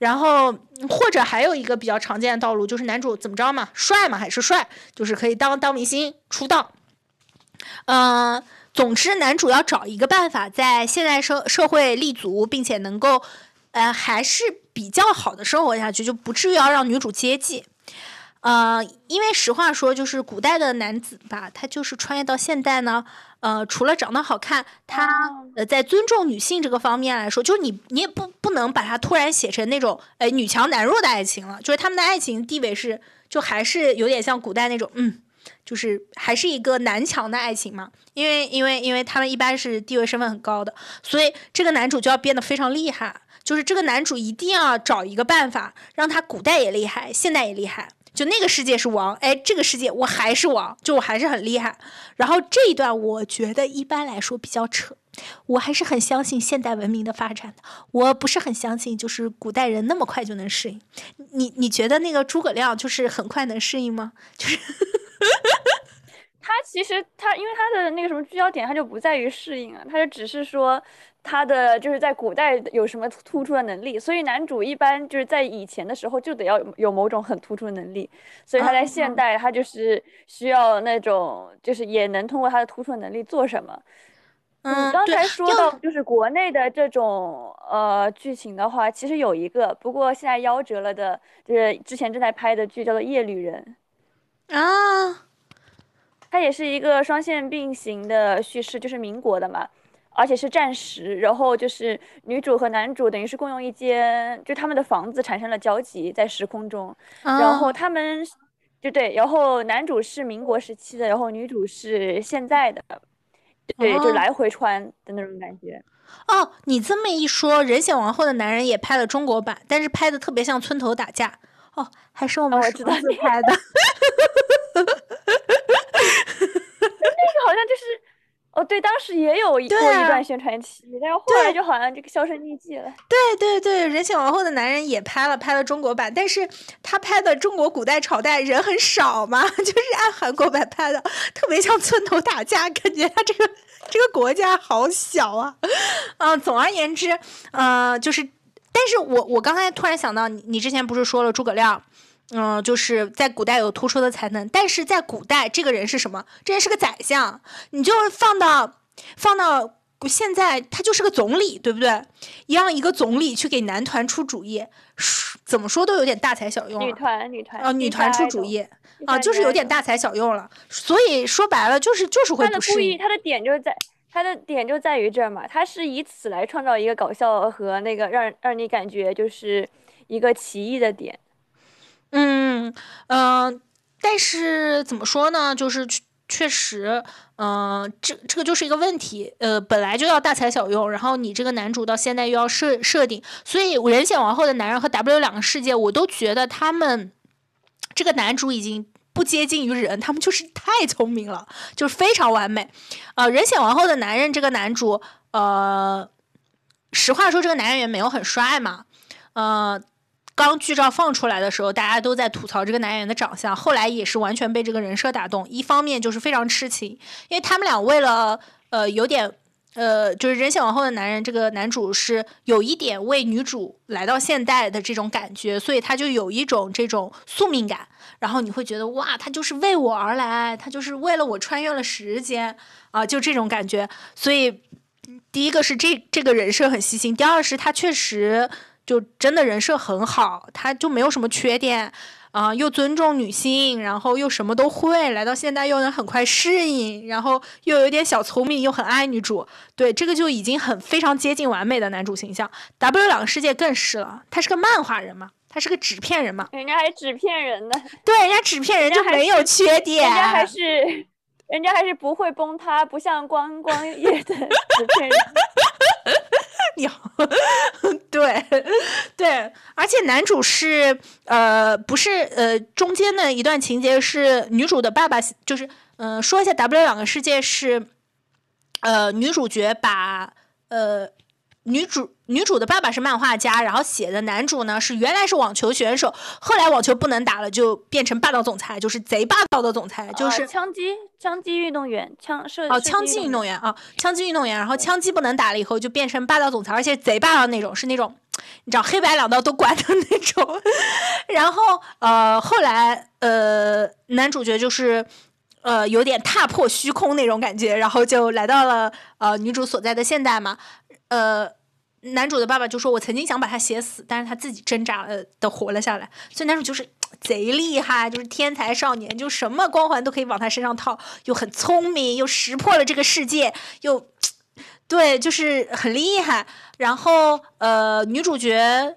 然后或者还有一个比较常见的道路，就是男主怎么着嘛，帅嘛还是帅，就是可以当明星出道。总之男主要找一个办法，在现代社会立足，并且能够还是比较好的生活下去，就不至于要让女主接济。因为实话说，就是古代的男子吧，他就是穿越到现代呢，除了长得好看，他在尊重女性这个方面来说，就是你也不能把他突然写成那种女强男弱的爱情了，就是他们的爱情地位是就还是有点像古代那种，就是还是一个男强的爱情嘛，因为他们一般是地位身份很高的，所以这个男主就要变得非常厉害，就是这个男主一定要找一个办法，让他古代也厉害，现代也厉害。就那个世界是王，哎，这个世界我还是王，就我还是很厉害。然后这一段我觉得一般来说比较扯，我还是很相信现代文明的发展的，我不是很相信就是古代人那么快就能适应。你觉得那个诸葛亮就是很快能适应吗？就是他其实因为他的那个什么聚焦点，他就不在于适应啊，他就只是说。他的就是在古代有什么突出的能力，所以男主一般就是在以前的时候就得要有某种很突出的能力，所以他在现代他就是需要那种就是也能通过他的突出的能力做什么。你刚才说到就是国内的这种剧情的话，其实有一个不过现在夭折了的，就是之前正在拍的剧叫做《夜旅人》啊，它也是一个双线并行的叙事，就是民国的嘛。而且是暂时，然后就是女主和男主等于是共用一间，就他们的房子产生了交集在时空中，然后他们就对，然后男主是民国时期的，然后女主是现在的，对，就来回穿的那种感觉。哦，你这么一说，人血王后的男人也拍了中国版，但是拍的特别像村头打架。哦，还是我们知道自拍的。那个好像就是。哦，对，当时也有过一段宣传期，但是后来就好像这个销声匿迹了。对对对，人血王后的男人也拍了中国版，但是他拍的中国古代朝代人很少嘛，就是按韩国版拍的，特别像村头打架，感觉他这个国家好小啊。总而言之，就是，但是我刚才突然想到，你之前不是说了诸葛亮？就是在古代有突出的才能，但是在古代这个人是什么？这人是个宰相，你就放到现在，他就是个总理，对不对？让一个总理去给男团出主意，怎么说都有点大材小用了。女团出主意啊，就是有点大材小用了。所以说白了就是会不适应。他的点就在于这儿嘛，他是以此来创造一个搞笑和那个让你感觉就是一个奇异的点。但是怎么说呢？就是确实，这个就是一个问题。本来就要大材小用，然后你这个男主到现在又要设定，所以人血王后的男人和 W 两个世界，我都觉得他们这个男主已经不接近于人，他们就是太聪明了，就是非常完美。人血王后的男人这个男主，实话说，这个男人也没有很帅嘛，刚剧照放出来的时候，大家都在吐槽这个男演员的长相，后来也是完全被这个人设打动。一方面就是非常痴情，因为他们俩为了有点就是人血王后的男人这个男主是有一点为女主来到现代的这种感觉，所以他就有一种这种宿命感，然后你会觉得哇，他就是为我而来，他就是为了我穿越了时间啊，就这种感觉。所以第一个是这个人设很吸睛，第二是他确实。就真的人设很好，他就没有什么缺点，又尊重女性，然后又什么都会，来到现代又能很快适应，然后又有点小聪明，又很爱女主，对，这个就已经很非常接近完美的男主形象。W 两个世界更是了，他是个漫画人嘛。他是个纸片人嘛，人家还纸片人呢，对，人家纸片人就没有缺点，人家还是不会崩塌，不像光光夜的纸片人。有对对，而且男主是不是中间的一段情节是女主的爸爸，就是说一下 W 两个世界是女主角把女主的爸爸是漫画家，然后写的男主呢是原来是网球选手，后来网球不能打了，就变成霸道总裁，就是贼霸道的总裁，就是、枪击运动员，枪击运动员啊，枪击运动员，然后枪击不能打了以后就变成霸道总裁，而且贼霸道那种，是那种你知道黑白两道都管的那种。然后后来男主角就是。有点踏破虚空那种感觉，然后就来到了女主所在的现代嘛。男主的爸爸就说：“我曾经想把他写死，但是他自己挣扎的活了下来。”所以男主就是贼厉害，就是天才少年，就什么光环都可以往他身上套，又很聪明，又识破了这个世界，又对，就是很厉害。然后女主角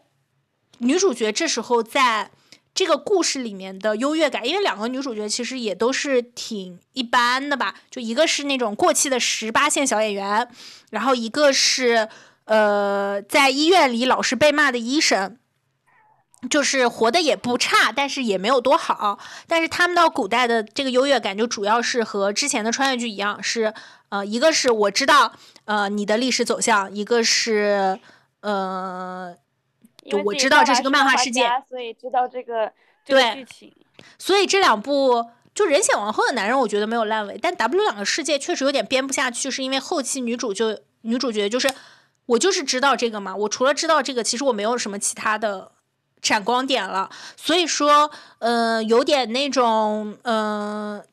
这时候在。这个故事里面的优越感，因为两个女主角其实也都是挺一般的吧，就一个是那种过气的18线小演员，然后一个是在医院里老是被骂的医生，就是活得也不差，但是也没有多好。但是他们到古代的这个优越感就主要是和之前的穿越剧一样，是一个是我知道你的历史走向，一个是我知道这是个漫画世界，所以知道这个剧情。所以这两部就《人显王后的男人》，我觉得没有烂尾，但 W 两个世界确实有点编不下去，是因为后期女主角就是我就是知道这个嘛，我除了知道这个，其实我没有什么其他的闪光点了，所以说有点那种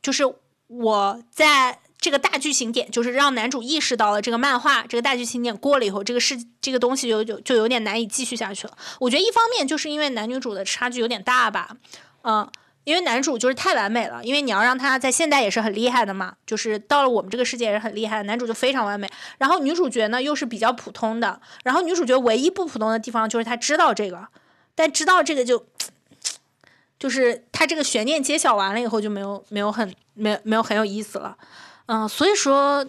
就是我在。这个大剧情点就是让男主意识到了这个漫画，这个大剧情点过了以后，这个东西就有点难以继续下去了。我觉得一方面就是因为男女主的差距有点大吧，因为男主就是太完美了，因为你要让他在现代也是很厉害的嘛，就是到了我们这个世界也是很厉害的，男主就非常完美。然后女主角呢又是比较普通的，然后女主角唯一不普通的地方就是她知道这个，但知道这个就是她这个悬念揭晓完了以后就没有很有意思了。所以说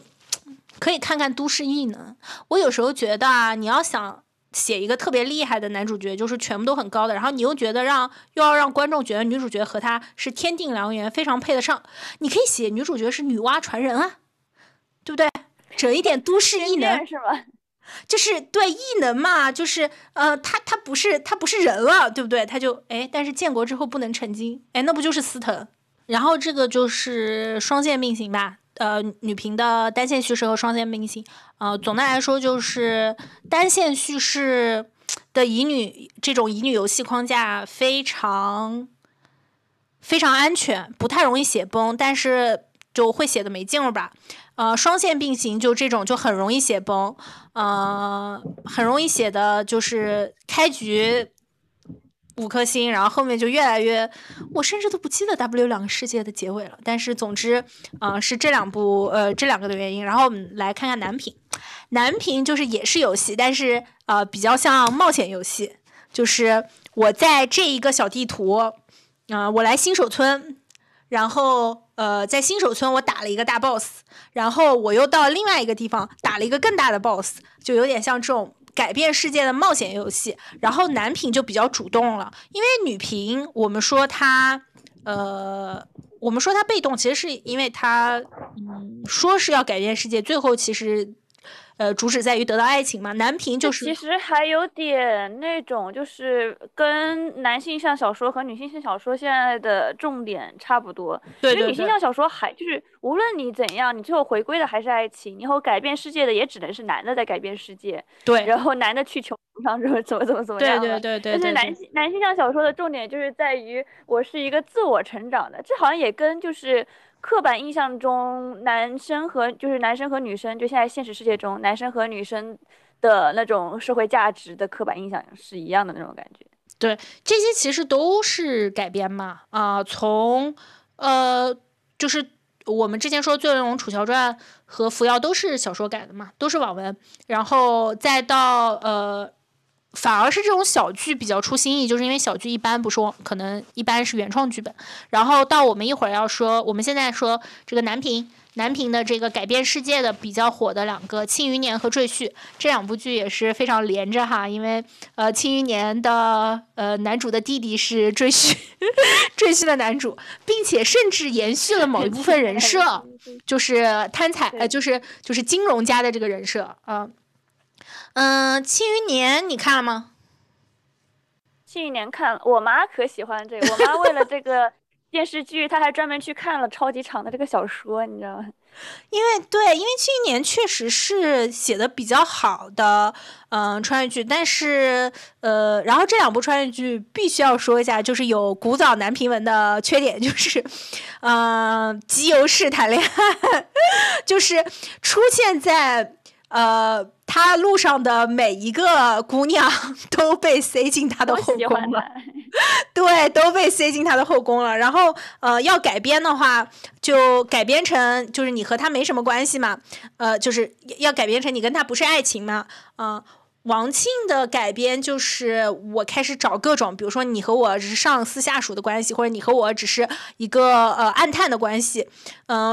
可以看看都市异能。我有时候觉得啊，你要想写一个特别厉害的男主角，就是全部都很高的，然后你又觉得又要让观众觉得女主角和他是天定良缘，非常配得上，你可以写女主角是女娲传人啊，对不对？整一点都市异能是吧？就是对异能嘛，就是他不是人了，对不对？他就但是建国之后不能成精，那不就是司藤？然后这个就是双线并行吧。女频的单线叙事和双线并行，总的来说就是单线叙事的这种乙女游戏框架非常非常安全，不太容易写崩，但是就会写的没劲了吧。双线并行就这种就很容易写崩，很容易写的就是开局5颗星，然后后面就越来越，我甚至都不记得 W 两个世界的结尾了。但是总之，是这两部，这两个的原因。然后我们来看看男频，男频就是也是游戏，但是比较像冒险游戏，就是我在这一个小地图，我来新手村，然后在新手村我打了一个大 boss， 然后我又到另外一个地方打了一个更大的 boss， 就有点像这种。改变世界的冒险游戏，然后男频就比较主动了，因为女频我们说她被动，其实是因为她说是要改变世界，最后其实主旨在于得到爱情嘛。男频就是其实还有点那种，就是跟男性向小说和女性向小说现在的重点差不多。对对对，因为女性向小说还就是无论你怎样，你最后回归的还是爱情，你以后改变世界的也只能是男的在改变世界。对，然后男的去求上之后怎么样？对对对对。但是男性向小说的重点就是在于我是一个自我成长的，这好像也跟就是。刻板印象中男生和女生，就现在现实世界中男生和女生的那种社会价值的刻板印象是一样的那种感觉。对，这些其实都是改编嘛，啊、从就是我们之前说《醉龙荣》《楚乔传》和《扶摇》都是小说改的嘛，都是网文，然后再到反而是这种小剧比较出新意，就是因为小剧一般不是可能一般是原创剧本，然后到我们一会儿要说，我们现在说这个南平的这个改变世界的比较火的两个《庆余年》和《赘婿》这两部剧也是非常连着哈，因为《庆余年》的男主的弟弟是赘婿，赘婿的男主，并且甚至延续了某一部分人设，就是贪财就是金融家的这个人设啊。庆余年你看了吗？庆余年看了，我妈可喜欢这个，我妈为了这个电视剧，她还专门去看了超级长的这个小说，你知道吗？因为庆余年确实是写的比较好的穿越剧，但是然后这两部穿越剧必须要说一下，就是有古早南平文的缺点，就是集邮式谈恋爱，就是出现在他路上的每一个姑娘都被塞进他的后宫了，对，都被塞进他的后宫了。然后要改编的话，就改编成就是你和他没什么关系嘛，就是要改编成你跟他不是爱情嘛，王庆的改编就是我开始找各种，比如说你和我只是上司下属的关系，或者你和我只是一个暗探的关系。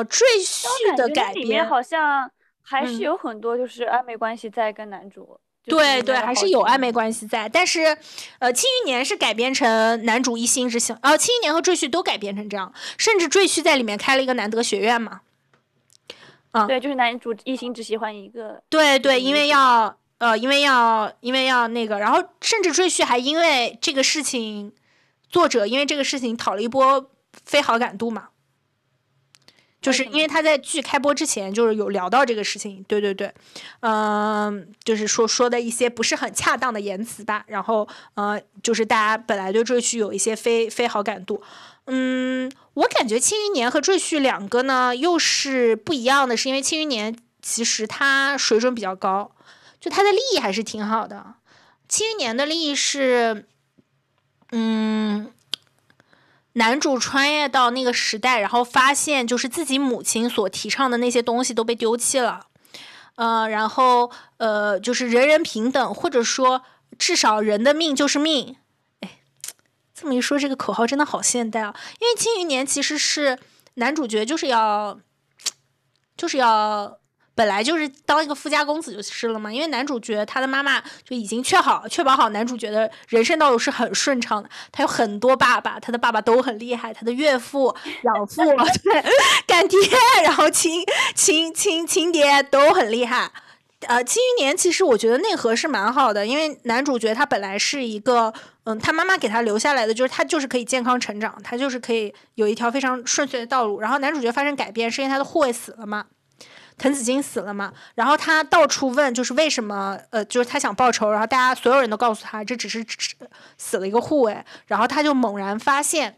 赘婿的改编里面好像还是有很多就是暧昧关系在跟男主，对对，还是有暧昧关系在，但是庆余年是改编成男主一心之想，然后庆余年和赘婿都改编成这样，甚至赘婿在里面开了一个男德学院嘛，对，就是男主一心只喜欢一个，对对，因为要那个，然后甚至赘婿还因为这个事情，作者因为这个事情讨了一波非好感度嘛。就是因为他在剧开播之前就是有聊到这个事情，对对对，就是说的一些不是很恰当的言辞吧，然后就是大家本来对赘婿有一些非好感度，我感觉庆余年和赘婿两个呢又是不一样的，是因为庆余年其实它水准比较高，就它的立意还是挺好的，庆余年的立意是，男主穿越到那个时代，然后发现就是自己母亲所提倡的那些东西都被丢弃了，然后就是人人平等，或者说至少人的命就是命。哎，这么一说，这个口号真的好现代啊！因为《庆余年》其实是男主角就是要本来就是当一个富家公子就是了嘛，因为男主角他的妈妈就已经确保好男主角的人生道路是很顺畅的，他有很多爸爸，他的爸爸都很厉害，他的岳父、养父、对，干爹，然后亲爹都很厉害。庆余年其实我觉得内核是蛮好的，因为男主角他本来是一个，他妈妈给他留下来的就是他就是可以健康成长，他就是可以有一条非常顺遂的道路。然后男主角发生改变是因为他的护卫死了嘛。滕子京死了嘛，然后他到处问就是为什么，就是他想报仇，然后大家所有人都告诉他这只是死了一个护卫，然后他就猛然发现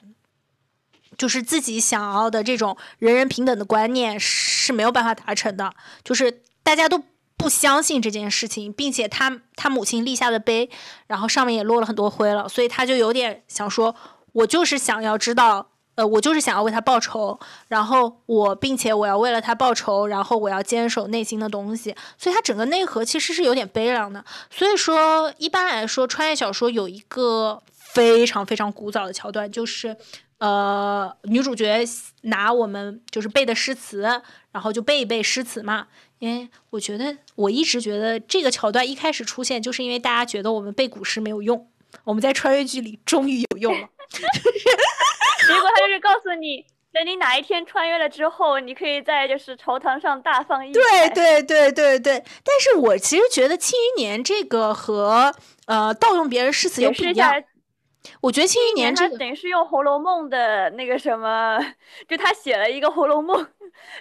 就是自己想要的这种人人平等的观念是没有办法达成的，就是大家都不相信这件事情，并且他母亲立下的碑，然后上面也落了很多灰了，所以他就有点想说我就是想要知道，我就是想要为他报仇，然后并且我要为了他报仇，然后我要坚守内心的东西，所以他整个内核其实是有点悲凉的。所以说，一般来说，穿越小说有一个非常非常古早的桥段，就是女主角拿我们就是背的诗词，然后就背一背诗词嘛。因为我一直觉得这个桥段一开始出现，就是因为大家觉得我们背古诗没有用，我们在穿越剧里终于有用了。结果他就是告诉你，等你哪一天穿越了之后，你可以在就是朝堂上大放异彩。对对对对对。但是我其实觉得《庆余年》这个和盗用别人诗词又不一样。我觉得《庆余年》这个等于是用《红楼梦》的那个什么，就他写了一个《红楼梦》，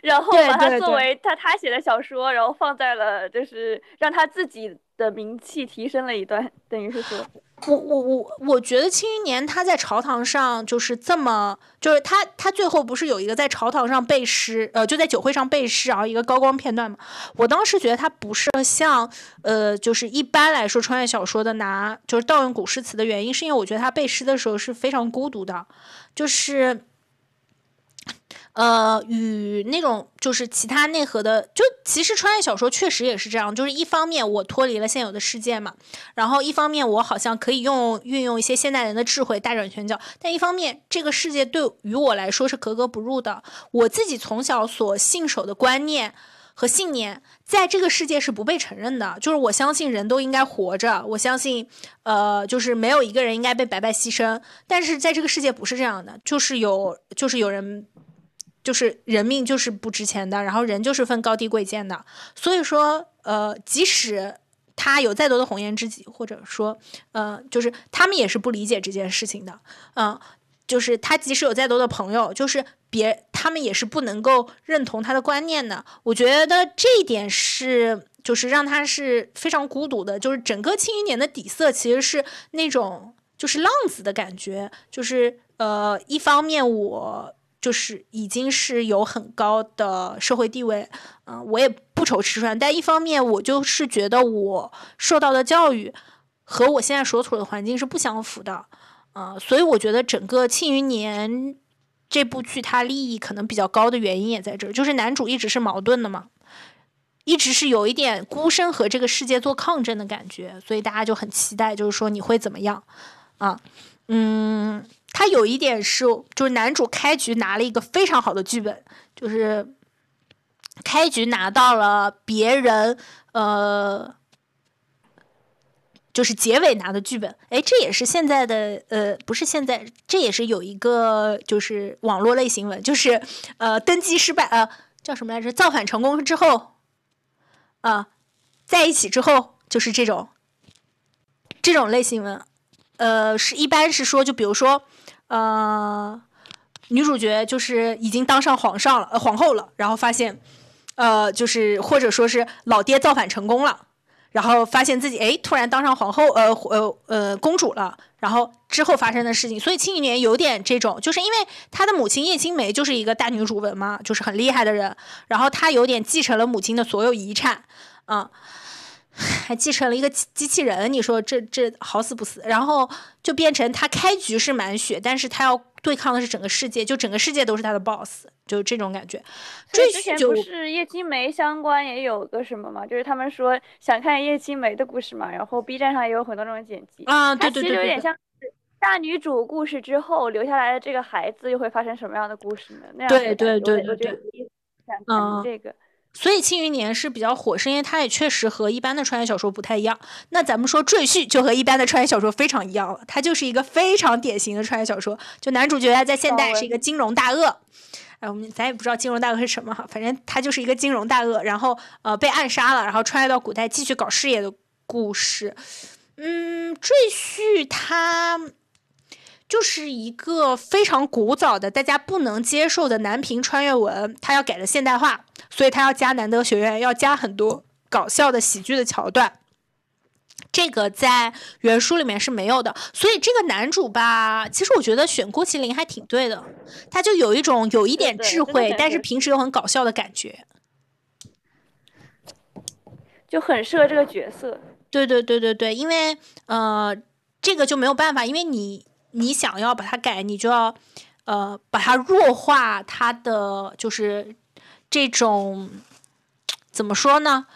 然后把它作为他写的小说，然后放在了就是让他自己的名气提升了一段，等于是说，我觉得庆余年他在朝堂上就是这么，就是他最后不是有一个在朝堂上背诗，就在酒会上背诗，然后一个高光片段嘛。我当时觉得他不是像就是一般来说穿越小说的拿就是盗用古诗词的原因，是因为我觉得他背诗的时候是非常孤独的，就是。与那种就是其他内核的，就其实穿越小说确实也是这样，就是一方面我脱离了现有的世界嘛，然后一方面我好像可以运用一些现代人的智慧大展拳脚，但一方面这个世界对于我来说是格格不入的，我自己从小所信守的观念和信念在这个世界是不被承认的，就是我相信人都应该活着，我相信就是没有一个人应该被白白牺牲，但是在这个世界不是这样的，就是有人就是人命就是不值钱的，然后人就是分高低贵贱的，所以说即使他有再多的红颜知己，或者说就是他们也是不理解这件事情的，就是他即使有再多的朋友，就是他们也是不能够认同他的观念的。我觉得这一点是就是让他是非常孤独的，就是整个庆余年的底色其实是那种就是浪子的感觉，就是一方面我就是已经是有很高的社会地位，我也不愁吃穿，但一方面我就是觉得我受到的教育和我现在所处的环境是不相符的，所以我觉得整个《庆余年》这部剧它利益可能比较高的原因也在这儿，就是男主一直是矛盾的嘛，一直是有一点孤身和这个世界做抗争的感觉，所以大家就很期待，就是说你会怎么样啊？他有一点是，就是男主开局拿了一个非常好的剧本，就是开局拿到了别人，就是结尾拿的剧本。哎，这也是现在的，不是现在，这也是有一个就是网络类型文，就是登基失败，叫什么来着？造反成功之后，在一起之后，就是这种类型文。是一般是说，就比如说，女主角就是已经当上皇后了，然后发现，就是或者说是老爹造反成功了，然后发现自己哎突然当上皇后，公主了，然后之后发生的事情。所以《庆余年》有点这种，就是因为她的母亲叶轻眉就是一个大女主文嘛，就是很厉害的人，然后她有点继承了母亲的所有遗产，还继承了一个机器人，你说这好死不死，然后就变成他开局是满血，但是他要对抗的是整个世界，就整个世界都是他的 boss， 就这种感觉。这之前不是叶轻眉相关也有个什么嘛，就是他们说想看叶轻眉的故事嘛，然后 B 站上也有很多这种剪辑啊，对对对，其实有点像大女主故事之后留下来的这个孩子又会发生什么样的故事呢？那样对对对对对，想看这个。所以《庆余年》是比较火，是因为它也确实和一般的穿越小说不太一样。那咱们说《赘婿》就和一般的穿越小说非常一样了，它就是一个非常典型的穿越小说。就男主角他在现代是一个金融大鳄，哎，咱也不知道金融大鳄是什么哈，反正他就是一个金融大鳄，然后被暗杀了，然后穿越到古代继续搞事业的故事。赘婿他就是一个非常古早的大家不能接受的南平穿越文，他要改了现代化，所以他要加南德学院，要加很多搞笑的喜剧的桥段，这个在原书里面是没有的。所以这个男主吧，其实我觉得选郭麒麟还挺对的，他就有一种有一点智慧，但是平时又很搞笑的感觉，就很适合这个角色。对对对对对，因为这个就没有办法，因为你想要把它改，你就要把它弱化它的就是这种怎么说呢，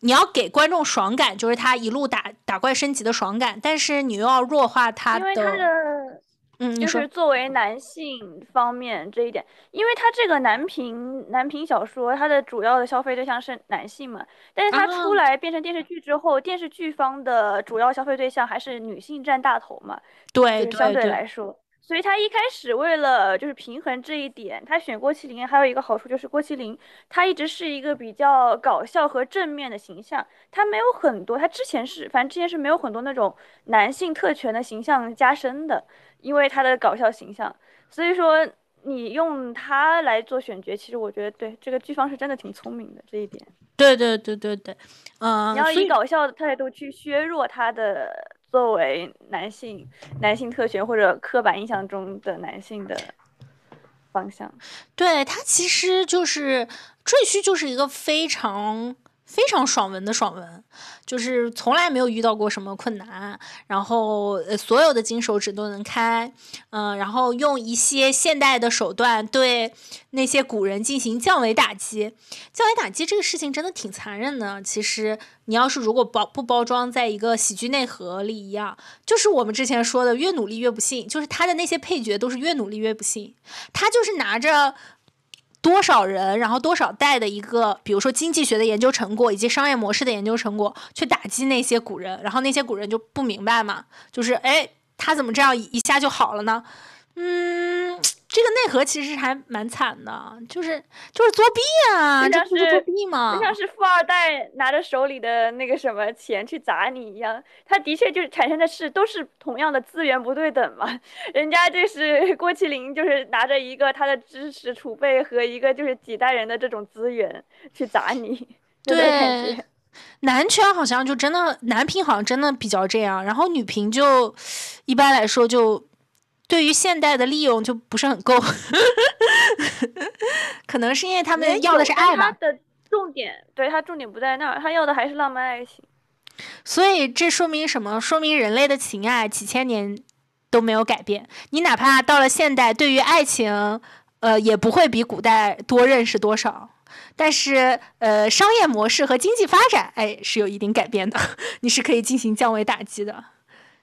你要给观众爽感，就是它一路打怪升级的爽感，但是你又要弱化它的，因为它的就是作为男性方面这一点，因为他这个男频小说，他的主要的消费对象是男性嘛，但是他出来变成电视剧之后，电视剧方的主要消费对象还是女性占大头嘛，对，就是相对来说，对对对，所以他一开始为了就是平衡这一点，他选郭麒麟还有一个好处就是郭麒麟他一直是一个比较搞笑和正面的形象，他没有很多，他之前是没有很多那种男性特权的形象加深的，因为他的搞笑形象，所以说你用它来做选角，其实我觉得对这个剧方是真的挺聪明的这一点。对对对对对，你要以搞笑的态度去削弱他的作为男性特权或者刻板印象中的男性的方向。对，他其实就是赘婿，就是一个非常非常爽文的爽文，就是从来没有遇到过什么困难，然后所有的金手指都能开，然后用一些现代的手段对那些古人进行降维打击。降维打击这个事情真的挺残忍的，其实你要是如果不包装在一个喜剧内核里一样，就是我们之前说的越努力越不幸，就是他的那些配角都是越努力越不幸，他就是拿着多少人然后多少代的一个比如说经济学的研究成果以及商业模式的研究成果去打击那些古人，然后那些古人就不明白嘛，就是哎他怎么这样一下就好了呢？这个内核其实还蛮惨的，就是作弊啊，这不是作弊吗？就像是富二代拿着手里的那个什么钱去砸你一样，他的确就是产生的是都是同样的资源不对等嘛。人家就是郭麒麟，就是拿着一个他的知识储备和一个就是几代人的这种资源去砸你，对。男权好像就真的，男频好像真的比较这样，然后女频就一般来说就。对于现代的利用就不是很够可能是因为他们要的是爱吧，他的重点对他重点不在那儿，他要的还是浪漫爱情。所以这说明什么？说明人类的情爱几千年都没有改变，你哪怕到了现代对于爱情也不会比古代多认识多少，但是商业模式和经济发展是有一定改变的，你是可以进行降维打击的。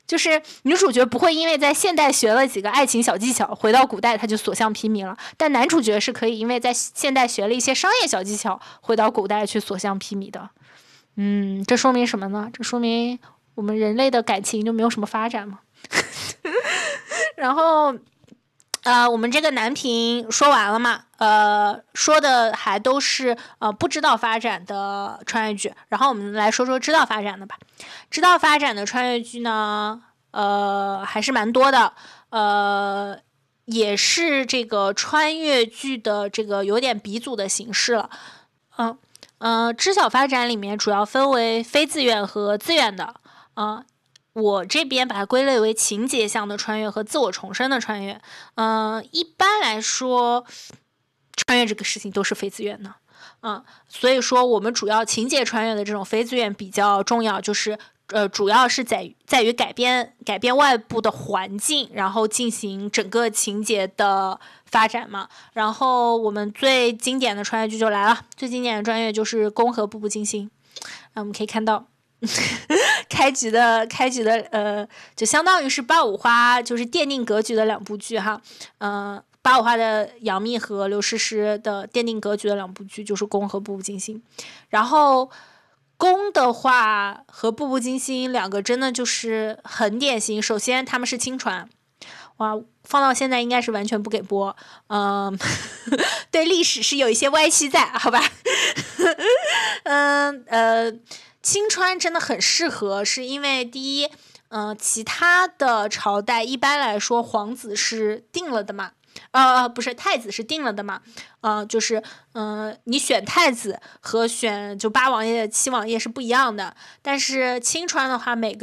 就是女主角不会因为在现代学了几个爱情小技巧回到古代她就所向披靡了，但男主角是可以因为在现代学了一些商业小技巧回到古代去所向披靡的。这说明什么呢？这说明我们人类的感情就没有什么发展嘛然后我们这个男频说完了嘛，说的还都是不知道发展的穿越剧，然后我们来说说知道发展的吧。知道发展的穿越剧呢，还是蛮多的，也是这个穿越剧的这个有点鼻祖的形式了。知晓发展里面主要分为非自愿和自愿的，我这边把它归类为情节向的穿越和自我重生的穿越。一般来说穿越这个事情都是非自愿的，所以说我们主要情节穿越的这种非自愿比较重要，就是主要是在于改变外部的环境，然后进行整个情节的发展嘛。然后我们最经典的穿越剧就来了，最经典的穿越就是宫和步步惊心。我们可以看到开局的就相当于是八五花就是奠定格局的两部剧哈。八五花的杨幂和刘诗诗的奠定格局的两部剧就是宫和步步惊心。然后宫的话和步步惊心两个真的就是很典型，首先他们是亲传，哇，放到现在应该是完全不给播，对历史是有一些歪曲在，好吧青川真的很适合，是因为第一，其他的朝代一般来说皇子是定了的嘛，不是太子是定了的嘛，就是你选太子和选就八王爷七王爷是不一样的，但是青川的话每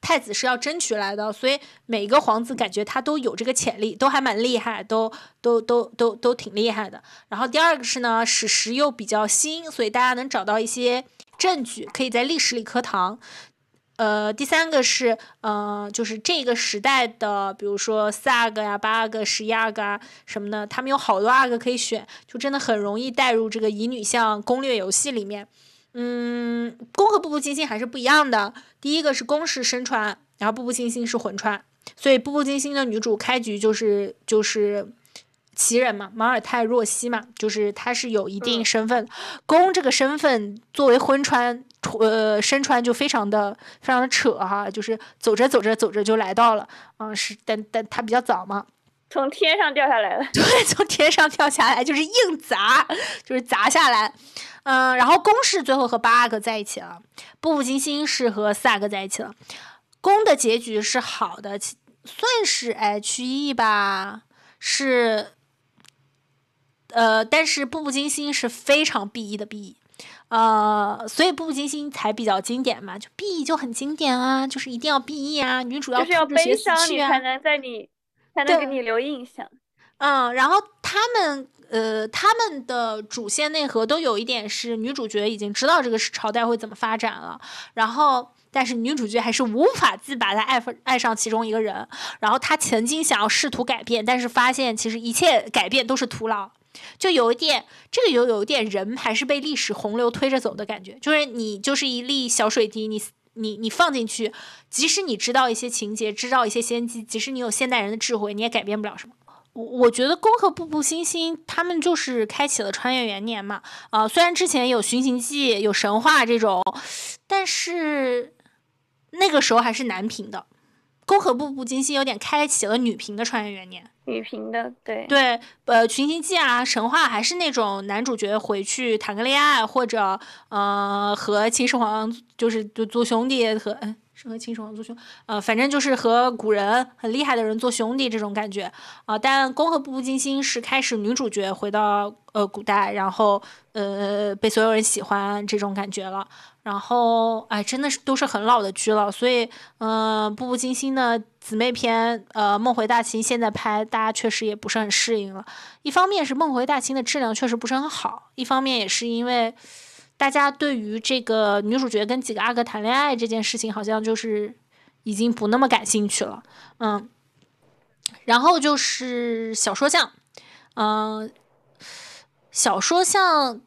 太子是要争取来的，所以每一个皇子感觉他都有这个潜力，都还蛮厉害，都挺厉害的。然后第二个是呢，史实又比较新，所以大家能找到一些证据可以在历史里课堂。第三个是就是这个时代的比如说四阿哥呀八阿哥十一阿哥啊什么的，他们有好多阿哥可以选，就真的很容易带入这个乙女向攻略游戏里面。宫和步步惊心还是不一样的，第一个是宫是身穿，然后步步惊心是魂穿，所以步步惊心的女主开局就是旗人嘛，马尔泰若曦嘛，就是她是有一定身份。宫这个身份作为婚穿身穿就非常的扯哈，就是走着就来到了，但她比较早嘛，从天上掉下来了，对，从天上掉下来就是硬砸，就是砸下来。然后宫是最后和八阿哥在一起了，步步惊心是和四阿哥在一起了。宫的结局是好的，算是 HE 吧。是，但是步步惊心是非常 BE 的 BE。所以步步惊心才比较经典嘛，就 BE 就很经典啊，就是一定要 BE 啊，女主要就是要悲伤你才能在你才能给你留印象。嗯，然后他们的主线内核都有一点是女主角已经知道这个朝代会怎么发展了，然后但是女主角还是无法自拔的爱上其中一个人，然后她曾经想要试图改变，但是发现其实一切改变都是徒劳。就有一点，这个有一点人还是被历史洪流推着走的感觉，就是你就是一粒小水滴，你放进去，即使你知道一些情节，知道一些先机，即使你有现代人的智慧，你也改变不了什么。我觉得《宫》和《步步惊心》他们就是开启了穿越元年嘛，虽然之前有《寻秦记》、有神话这种，但是那个时候还是男频的。宫和步步惊心有点开启了女频的穿越元年，女频的对，寻秦记啊、神话还是那种男主角回去谈个恋爱，或者和秦始皇就是做兄弟，是和秦始皇做兄，反正就是和古人很厉害的人做兄弟这种感觉啊。但宫和步步惊心是开始女主角回到古代，然后被所有人喜欢这种感觉了。然后哎，真的是都是很老的剧了，所以步步惊心的姊妹篇梦回大清现在拍大家确实也不是很适应了。一方面是梦回大清的质量确实不是很好，一方面也是因为大家对于这个女主角跟几个阿哥谈恋爱这件事情好像就是已经不那么感兴趣了。嗯，然后就是小说像小说像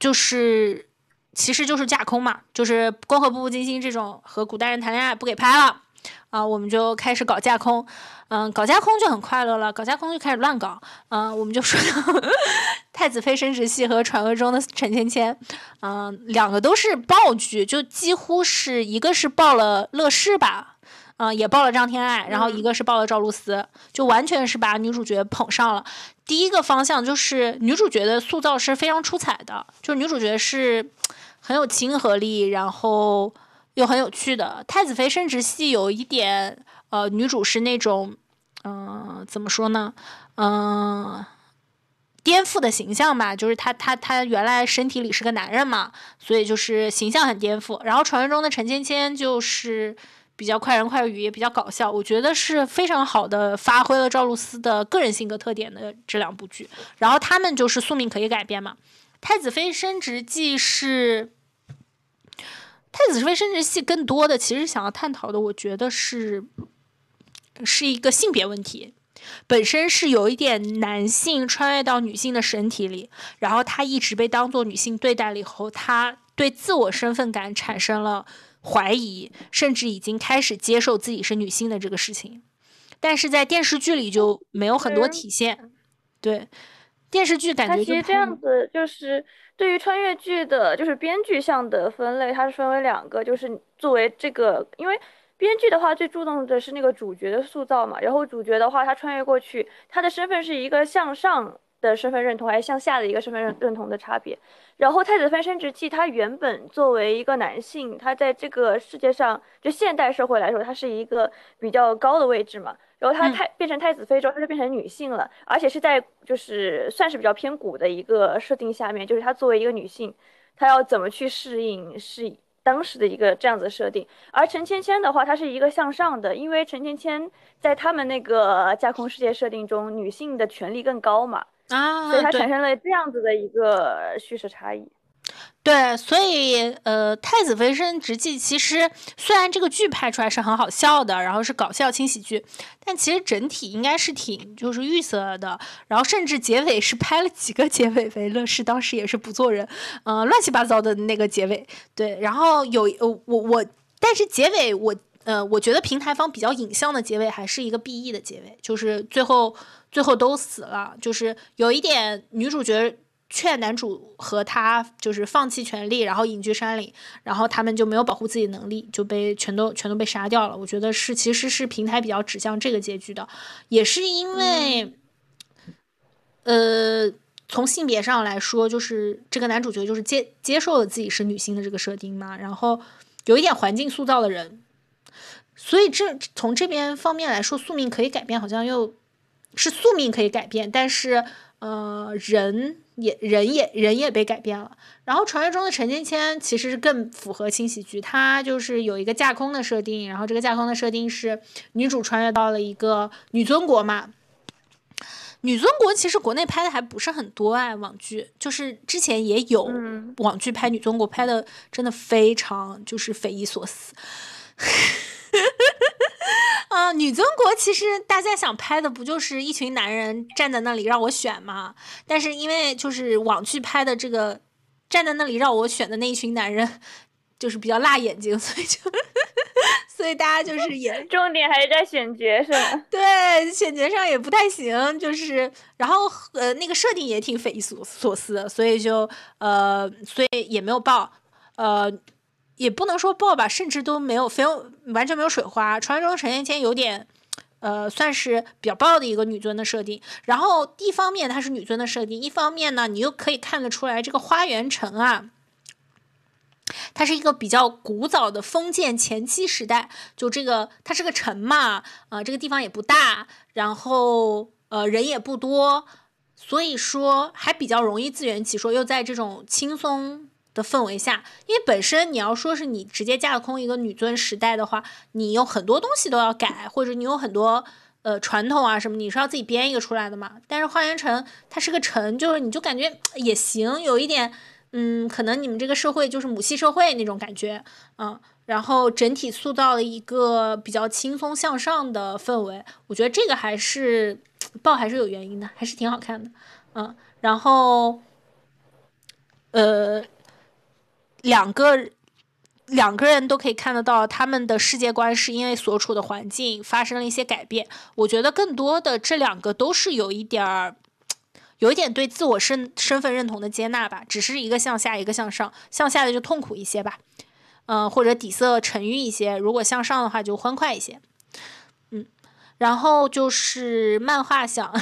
就是其实就是架空嘛，就是宫和步步惊心这种和古代人谈恋爱不给拍了啊，我们就开始搞架空。搞架空就很快乐了，搞架空就开始乱搞。我们就说到太子妃升职记和传闻中的陈芊芊，两个都是爆剧，就几乎是一个是爆了乐视吧，也爆了张天爱，然后一个是爆了赵露思，就完全是把女主角捧上了。第一个方向就是女主角的塑造是非常出彩的，就是女主角是很有亲和力，然后又很有趣的。太子妃升职记有一点，女主是那种，怎么说呢，颠覆的形象吧，就是她原来身体里是个男人嘛，所以就是形象很颠覆。然后传闻中的陈芊芊就是比较快人快语，也比较搞笑，我觉得是非常好的发挥了赵露思的个人性格特点的这两部剧。然后他们就是宿命可以改变嘛，太子妃升职记是。太子妃升职记更多的其实想要探讨的，我觉得是一个性别问题，本身是有一点男性穿越到女性的身体里，然后他一直被当作女性对待了以后，他对自我身份感产生了怀疑，甚至已经开始接受自己是女性的这个事情，但是在电视剧里就没有很多体现。对，电视剧感觉其实这样子，就是对于穿越剧的，就是编剧上的分类，它是分为两个，就是作为这个，因为编剧的话最注重的是那个主角的塑造嘛，然后主角的话他穿越过去，他的身份是一个向上的身份认同还是向下的一个身份认同的差别。然后太子妃升职记他原本作为一个男性，他在这个世界上就现代社会来说他是一个比较高的位置嘛，然后她变成太子妃之后，她就变成女性了，而且是在就是算是比较偏古的一个设定下面，就是她作为一个女性，她要怎么去适应是当时的一个这样子的设定。而陈芊芊的话，她是一个向上的，因为陈芊芊在他们那个架空世界设定中，女性的权力更高嘛，所以她产生了这样子的一个叙事差异。对，所以太子妃升职记其实虽然这个剧拍出来是很好笑的，然后是搞笑轻喜剧，但其实整体应该是挺就是预色的，然后甚至结尾是拍了几个结尾为乐视当时也是不做人，乱七八糟的那个结尾。对，然后有我但是结尾我觉得平台方比较影像的结尾还是一个 BE 的结尾，就是最后都死了，就是有一点女主角劝男主和他就是放弃权力，然后隐居山林，然后他们就没有保护自己能力，就被全都被杀掉了。我觉得是其实是平台比较指向这个结局的，也是因为，从性别上来说，就是这个男主角就是接受了自己是女性的这个设定嘛，然后有一点环境塑造的人，所以从这边方面来说，宿命可以改变，好像又是宿命可以改变，但是人也被改变了。然后传说中的陈芊芊其实是更符合轻喜剧，它就是有一个架空的设定，然后这个架空的设定是女主穿越到了一个女尊国嘛。女尊国其实国内拍的还不是很多啊，网剧就是之前也有网剧拍女尊国，拍的真的非常就是匪夷所思。女尊国其实大家想拍的不就是一群男人站在那里让我选吗？但是因为就是网剧拍的这个站在那里让我选的那一群男人就是比较辣眼睛，所以就所以大家就是也重点还是在选角上，对，选角上也不太行，就是然后那个设定也挺匪夷所思的，所以就所以也没有爆，也不能说爆吧，甚至都没有，完全没有水花。传说中陈芊芊有点算是比较爆的一个女尊的设定，然后一方面它是女尊的设定，一方面呢你又可以看得出来这个花园城啊。它是一个比较古早的封建前期时代，就这个它是个城嘛，这个地方也不大，然后人也不多，所以说还比较容易自圆其说，又在这种轻松的氛围下，因为本身你要说是你直接架空一个女尊时代的话，你有很多东西都要改，或者你有很多传统啊什么，你是要自己编一个出来的嘛。但是花园城它是个城，就是你就感觉也行，有一点。可能你们这个社会就是母系社会那种感觉，然后整体塑造了一个比较轻松向上的氛围，我觉得这个还是爆还是有原因的，还是挺好看的，然后，两个人都可以看得到他们的世界观是因为所处的环境发生了一些改变，我觉得更多的这两个都是有一点对自我身份认同的接纳吧，只是一个向下一个向上，向下的就痛苦一些吧，或者底色沉郁一些，如果向上的话就欢快一些。然后就是漫画向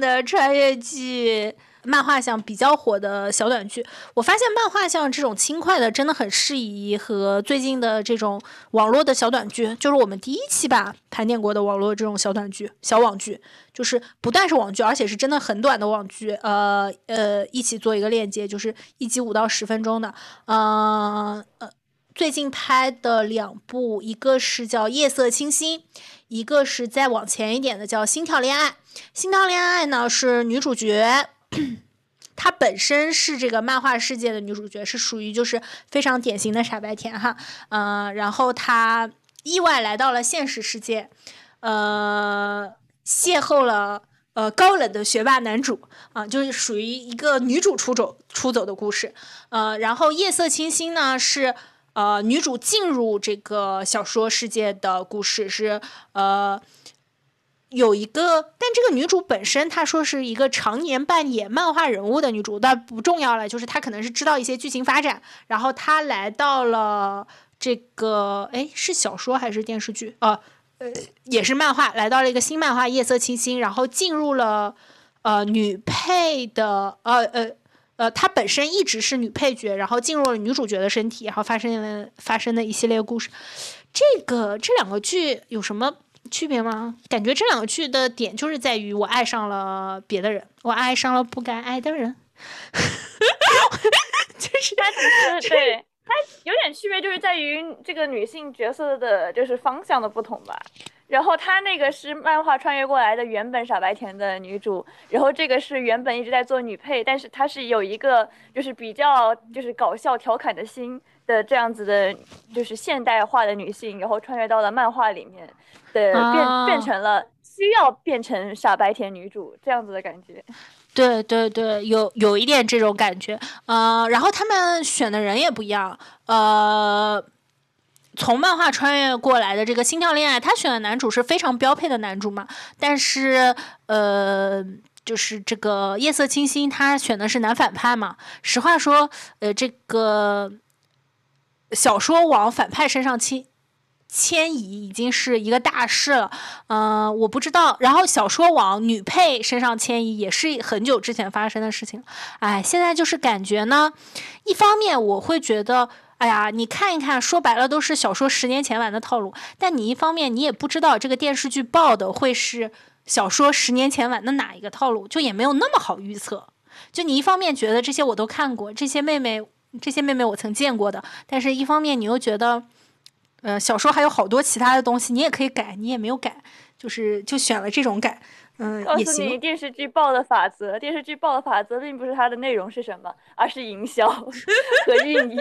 的穿越剧，漫画向比较火的小短剧，我发现漫画向这种轻快的真的很适宜和最近的这种网络的小短剧，就是我们第一期吧盘点过的网络这种小短剧、小网剧，就是不但是网剧，而且是真的很短的网剧，一起做一个链接，就是一集5到10分钟的，最近拍的2部，一个是叫《夜色清新》，一个是再往前一点的叫《心跳恋爱》。《心跳恋爱》呢是女主角。她本身是这个漫画世界的女主角，是属于就是非常典型的傻白甜哈，然后她意外来到了现实世界，邂逅了高冷的学霸男主啊，就是属于一个女主出走的故事，然后《夜色清新》呢是女主进入这个小说世界的故事，是有一个，但这个女主本身她说是一个常年扮演漫画人物的女主，但不重要了，就是她可能是知道一些剧情发展，然后她来到了这个，是小说还是电视剧啊？也是漫画，来到了一个新漫画《夜色清新》，然后进入了女配的她本身一直是女配角，然后进入了女主角的身体，然后发生了一系列故事。这两个剧有什么区别吗？感觉这两个剧的点就是在于我爱上了别的人，我爱上了不该爱的人。就是他只是对他有点区别，就是在于这个女性角色的就是方向的不同吧。然后他那个是漫画穿越过来的原本傻白甜的女主，然后这个是原本一直在做女配，但是她是有一个就是比较就是搞笑调侃的心的这样子的，就是现代化的女性，然后穿越到了漫画里面。对，变成了需要变成傻白甜女主这样子的感觉。对对对，有一点这种感觉。然后他们选的人也不一样。从漫画穿越过来的这个心跳恋爱，他选的男主是非常标配的男主嘛，但是就是这个夜色清新，他选的是男反派嘛。实话说，这个小说往反派身上迁移已经是一个大事了，我不知道。然后小说往女配身上迁移也是很久之前发生的事情。现在就是感觉呢，一方面我会觉得，哎呀，你看一看，说白了都是小说10年前玩的套路。但你一方面你也不知道这个电视剧爆的会是小说10年前玩的哪一个套路，就也没有那么好预测。就你一方面觉得这些我都看过，这些妹妹我曾见过的，但是一方面你又觉得，小说还有好多其他的东西，你也可以改，你也没有改，就选了这种改。告诉你电视剧爆的法则，电视剧爆的法则并不是它的内容是什么，而是营销和运营。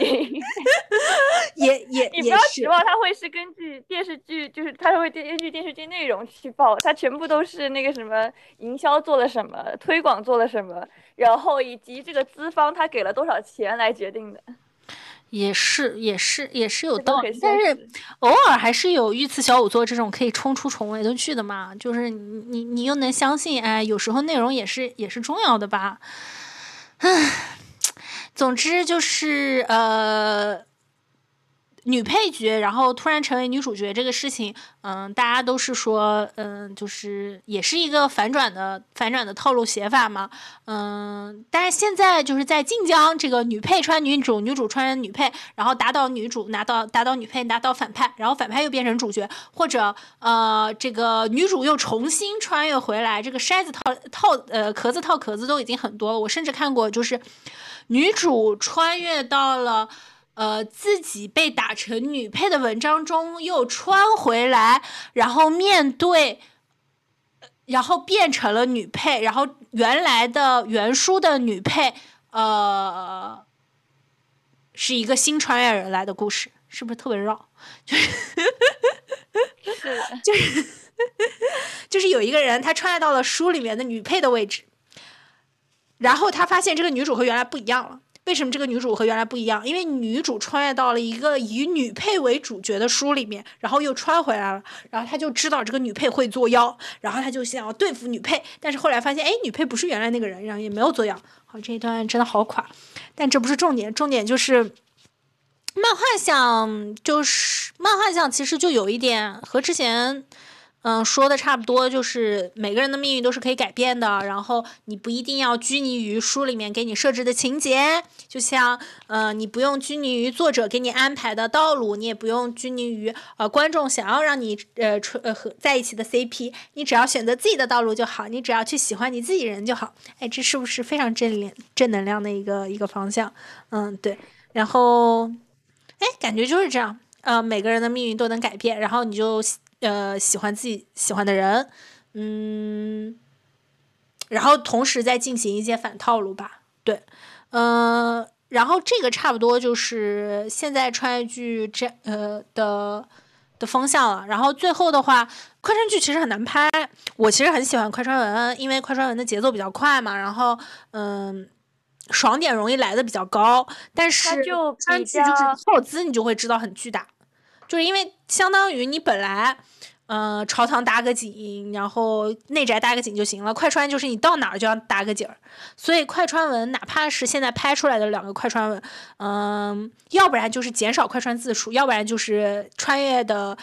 也你不要指望它会是根据电视剧，就是它会根据电视剧内容去爆，它全部都是那个什么营销做了什么，推广做了什么，然后以及这个资方他给了多少钱来决定的。也是有道理，但是偶尔还是有御赐小仵作这种可以冲出重围的剧的嘛，就是你又能相信，哎，有时候内容也是重要的吧。总之就是女配角然后突然成为女主角这个事情，大家都是说，就是也是一个反转的套路写法嘛，但是现在就是在晋江这个女配穿女主，女主穿女配，然后打倒女主，打倒女配，打倒反派，然后反派又变成主角，或者这个女主又重新穿越回来，这个筛子壳子套壳子都已经很多了，我甚至看过就是女主穿越到了。自己被打成女配的文章中又穿回来，然后面对，然后变成了女配，然后原来的原书的女配，是一个新穿越人来的故事，是不是特别绕？就是有一个人他穿越到了书里面的女配的位置，然后他发现这个女主和原来不一样了。为什么这个女主和原来不一样？因为女主穿越到了一个以女配为主角的书里面，然后又穿回来了，然后她就知道这个女配会作妖，然后她就想要对付女配，但是后来发现，哎，女配不是原来那个人，然后也没有作妖。好，这一段真的好垮，但这不是重点，重点就是漫画像其实就有一点和之前。说的差不多，就是每个人的命运都是可以改变的，然后你不一定要拘泥于书里面给你设置的情节，就像你不用拘泥于作者给你安排的道路，你也不用拘泥于观众想要让你和在一起的 CP， 你只要选择自己的道路就好，你只要去喜欢你自己人就好。哎，这是不是非常正能量的一个方向？对。然后，哎，感觉就是这样，每个人的命运都能改变，然后你就。喜欢自己喜欢的人，然后同时再进行一些反套路吧，对，然后这个差不多就是现在穿越剧的风向了。然后最后的话，快穿剧其实很难拍，我其实很喜欢快穿文，因为快穿文的节奏比较快嘛，然后爽点容易来的比较高，但是穿剧就是耗资，你就会知道很巨大。就是因为相当于你本来，朝堂搭个景，然后内宅搭个景就行了。快穿就是你到哪儿就要搭个景儿，所以快穿文哪怕是现在拍出来的2个快穿文，要不然就是减少快穿字数，要不然就是穿越的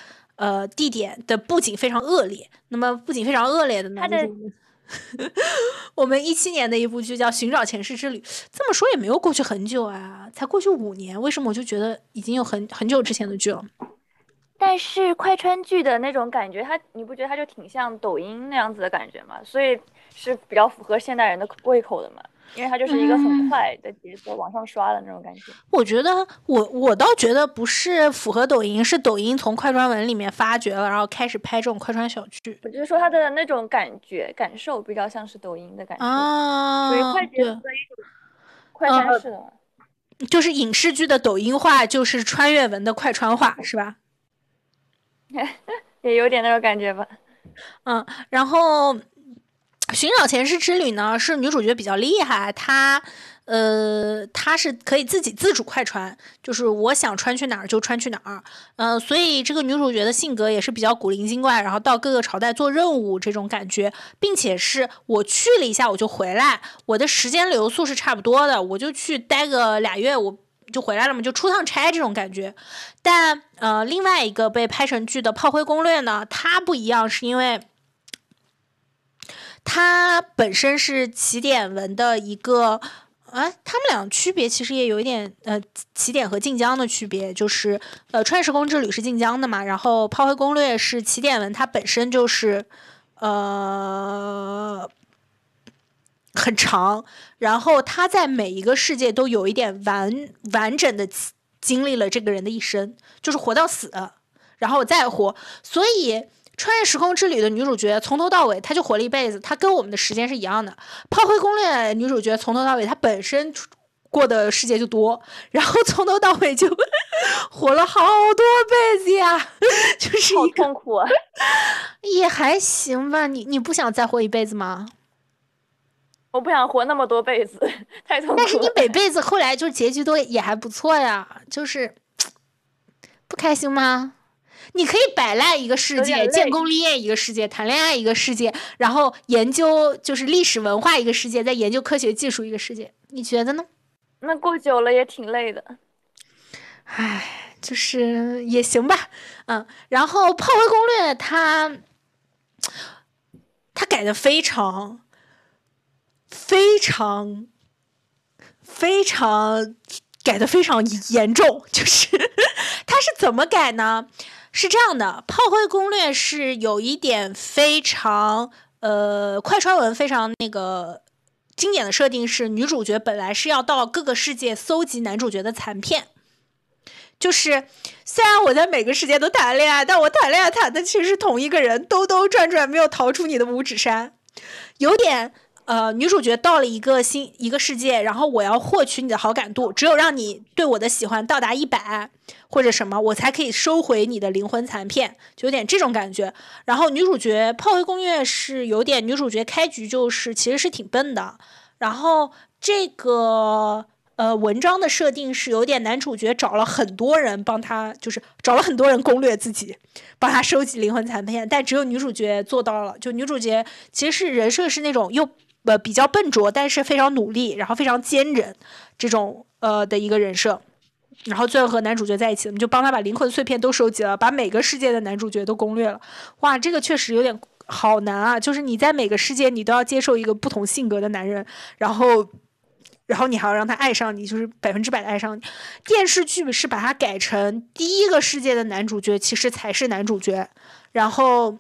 地点的布景非常恶劣。那么布景非常恶劣的呢？我们2017年的一部剧叫《寻找前世之旅》，这么说也没有过去很久啊，才过去5年，为什么我就觉得已经有很久之前的剧了？但是快穿剧的那种感觉，你不觉得它就挺像抖音那样子的感觉吗？所以是比较符合现代人的胃口的嘛，因为它就是一个很快的节奏往上刷的那种感觉。我觉得我倒觉得不是符合抖音，是抖音从快穿文里面发掘了，然后开始拍这种快穿小剧。我就是说它的那种感觉感受比较像是抖音的感觉啊，所以快节奏的一种快穿式的，就是影视剧的抖音化，就是穿越文的快穿化，是吧？也有点那种感觉吧，然后寻找前世之旅呢，是女主角比较厉害，她是可以自己自主快穿，就是我想穿去哪儿就穿去哪儿，所以这个女主角的性格也是比较古灵精怪，然后到各个朝代做任务这种感觉，并且是我去了一下我就回来，我的时间流速是差不多的，我就去待个2月，我就回来了嘛，就出趟差这种感觉。但另外一个被拍成剧的《炮灰攻略》呢，它不一样，是因为它本身是起点文的一个哎，他们俩区别其实也有一点，起点和晋江的区别就是，《创世宫之旅》是晋江的嘛，然后《炮灰攻略》是起点文，它本身就是，很长，然后他在每一个世界都有一点完整的经历了这个人的一生，就是活到死，然后我再活，所以。穿越时空之旅的女主角从头到尾，她就活了一辈子，她跟我们的时间是一样的。炮灰攻略女主角从头到尾，她本身过的世界就多，然后从头到尾就活了好多辈子呀，就是一个好痛苦啊。也还行吧，你不想再活一辈子吗？我不想活那么多辈子，太痛苦了。但是你每辈子后来就是结局都也还不错呀，就是不开心吗？你可以摆烂一个世界，建功立业一个世界，谈恋爱一个世界，然后研究就是历史文化一个世界，再研究科学技术一个世界，你觉得呢？那过久了也挺累的。唉，就是也行吧，嗯。然后《炮灰攻略》它改的非常改的非常严重，就是它是怎么改呢？是这样的，《炮灰攻略》是有一点非常快穿文非常那个经典的设定是，女主角本来是要到各个世界搜集男主角的残片，就是虽然我在每个世界都谈恋爱，但我谈恋爱谈的其实是同一个人，兜兜转转没有逃出你的五指山，有点。女主角到了一个世界，然后我要获取你的好感度，只有让你对我的喜欢到达100或者什么，我才可以收回你的灵魂残片，就有点这种感觉。然后女主角《炮灰攻略》是有点女主角开局就是其实是挺笨的，然后这个文章的设定是有点男主角找了很多人帮他，就是找了很多人攻略自己，帮他收集灵魂残片，但只有女主角做到了。就女主角其实是人设是那种又。比较笨拙，但是非常努力，然后非常坚韧，这种的一个人设，然后最后和男主角在一起，我们就帮他把灵魂碎片都收集了，把每个世界的男主角都攻略了。哇，这个确实有点好难啊！就是你在每个世界，你都要接受一个不同性格的男人，然后你还要让他爱上你，就是100%的爱上你。电视剧是把它改成第一个世界的男主角其实才是男主角，然后。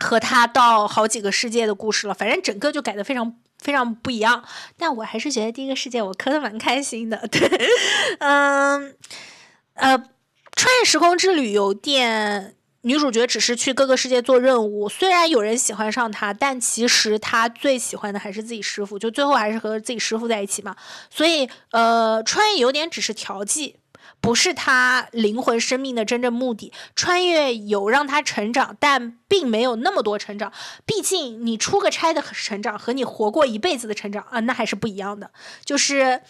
和他到好几个世界的故事了，反正整个就改得非常非常不一样。但我还是觉得第一个世界我磕得蛮开心的。对，穿越时空之旅有点女主角只是去各个世界做任务，虽然有人喜欢上她，但其实她最喜欢的还是自己师傅，就最后还是和自己师傅在一起嘛。所以穿越有点只是调剂。不是他灵魂生命的真正目的，穿越有让他成长，但并没有那么多成长。毕竟你出个差的成长和你活过一辈子的成长啊，那还是不一样的。就是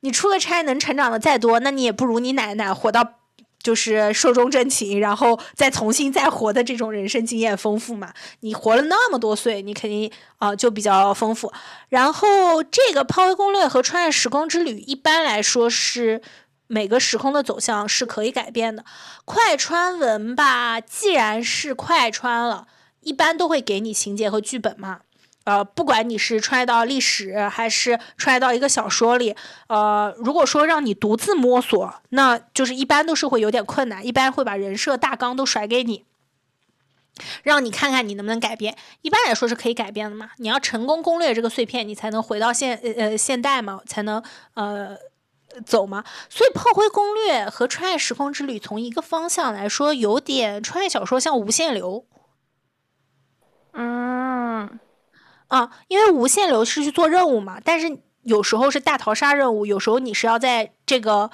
你出个差能成长的再多，那你也不如你奶奶活到就是寿终正寝，然后再重新再活的这种人生经验丰富嘛。你活了那么多岁，你肯定就比较丰富。然后这个《炮灰攻略》和《穿越时空之旅》一般来说是。每个时空的走向是可以改变的。快穿文吧，既然是快穿了，一般都会给你情节和剧本嘛。不管你是穿越到历史，还是穿越到一个小说里，如果说让你独自摸索，那就是一般都是会有点困难，一般会把人设大纲都甩给你，让你看看你能不能改变。一般来说是可以改变的嘛。你要成功攻略这个碎片，你才能回到现代嘛，才能走嘛，所以《炮灰攻略》和《穿越时空之旅》从一个方向来说，有点穿越小说像《无限流》。因为《无限流》是去做任务嘛，但是有时候是大逃杀任务，有时候你是要在这个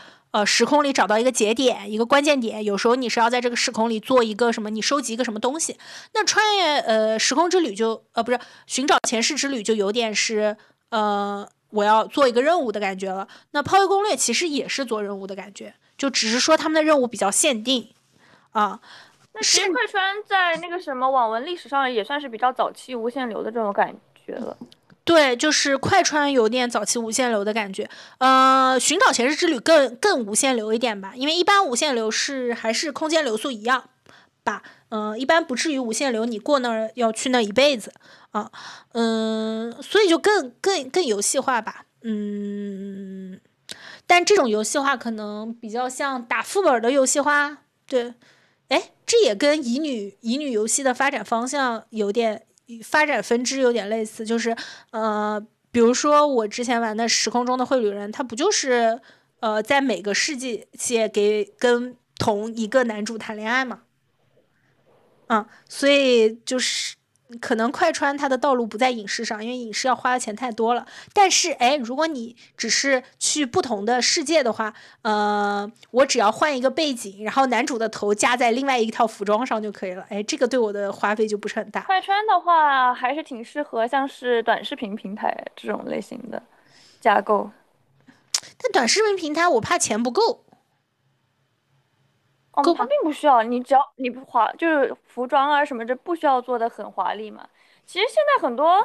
时空里找到一个节点，一个关键点，有时候你是要在这个时空里做一个什么，你收集一个什么东西。那穿越时空之旅就不是寻找前世之旅，就有点是我要做一个任务的感觉了。那炮灰攻略其实也是做任务的感觉，就只是说他们的任务比较限定啊。那其实快穿在那个什么网文历史上也算是比较早期无限流的这种感觉了。对，就是快穿有点早期无限流的感觉。寻找前世之旅更无限流一点吧，因为一般无限流是还是空间流速一样吧，一般不至于无限流你过那儿要去那一辈子。所以就更游戏化吧。嗯，但这种游戏的话，可能比较像打副本的游戏化。对，哎，这也跟乙女游戏的发展方向有点发展分支有点类似，就是比如说我之前玩的《时空中的绘旅人》，它不就是在每个世界跟同一个男主谈恋爱嘛？嗯，所以就是可能快穿它的道路不在影视上，因为影视要花的钱太多了。但是，哎，如果你只是去不同的世界的话，我只要换一个背景，然后男主的头加在另外一套服装上就可以了。哎，这个对我的花费就不是很大。快穿的话还是挺适合像是短视频平台这种类型的架构，但短视频平台我怕钱不够。哦，它并不需要你，只要你不华，就是服装啊什么这不需要做的很华丽嘛。其实现在很多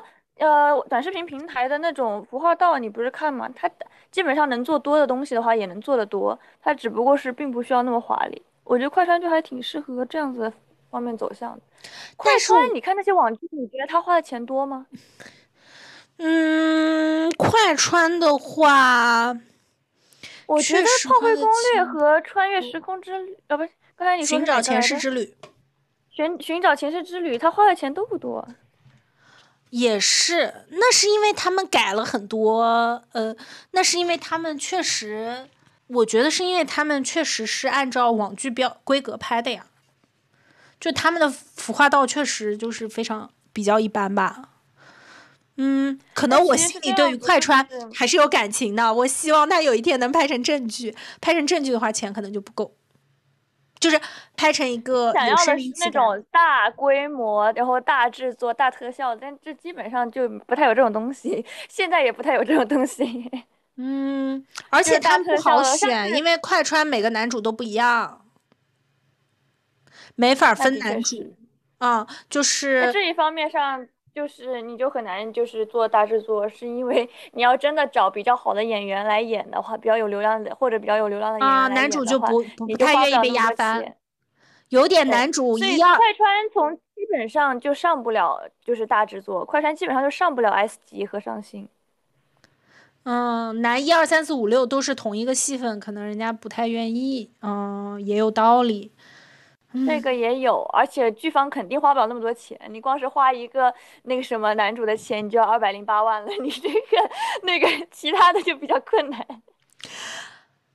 短视频平台的那种服化道，你不是看嘛，它基本上能做多的东西的话也能做得多，它只不过是并不需要那么华丽。我觉得快穿就还挺适合这样子的方面走向的。快穿，你看那些网剧，你觉得他花的钱多吗？嗯，快穿的话。我觉得《炮灰攻略》和《穿越时空之旅》不是，刚才你说《寻找前世之旅》，寻找前世之旅，他花的钱都不多。也是，那是因为他们改了很多，那是因为他们确实，我觉得是因为他们确实是按照网剧规格拍的呀，就他们的服化道确实就是比较一般吧。嗯，可能我心里对于快穿还是有感情的，我希望它有一天能拍成正剧，拍成正剧的话钱可能就不够，就是拍成一个想要的是那种大规模然后大制作大特效，但这基本上就不太有这种东西，现在也不太有这种东西。嗯，而且它不好选，因为快穿每个男主都不一样，没法分男主啊，就是这一方面上就是你就很难就是做大制作，是因为你要真的找比较好的演员来演的话，比较有流量的或者比较有流量的演员来演的话，男主就不太愿意被压翻，有点男主一样。快穿从基本上就上不了，就是大制作，快穿基本上就上不了 S 级和上星。嗯，男1、2、3、4、5、6都是同一个戏份，可能人家不太愿意。嗯，也有道理。这个也有，而且剧方肯定花不了那么多钱，你光是花一个那个什么男主的钱，你就要208万了，你这个那个其他的就比较困难。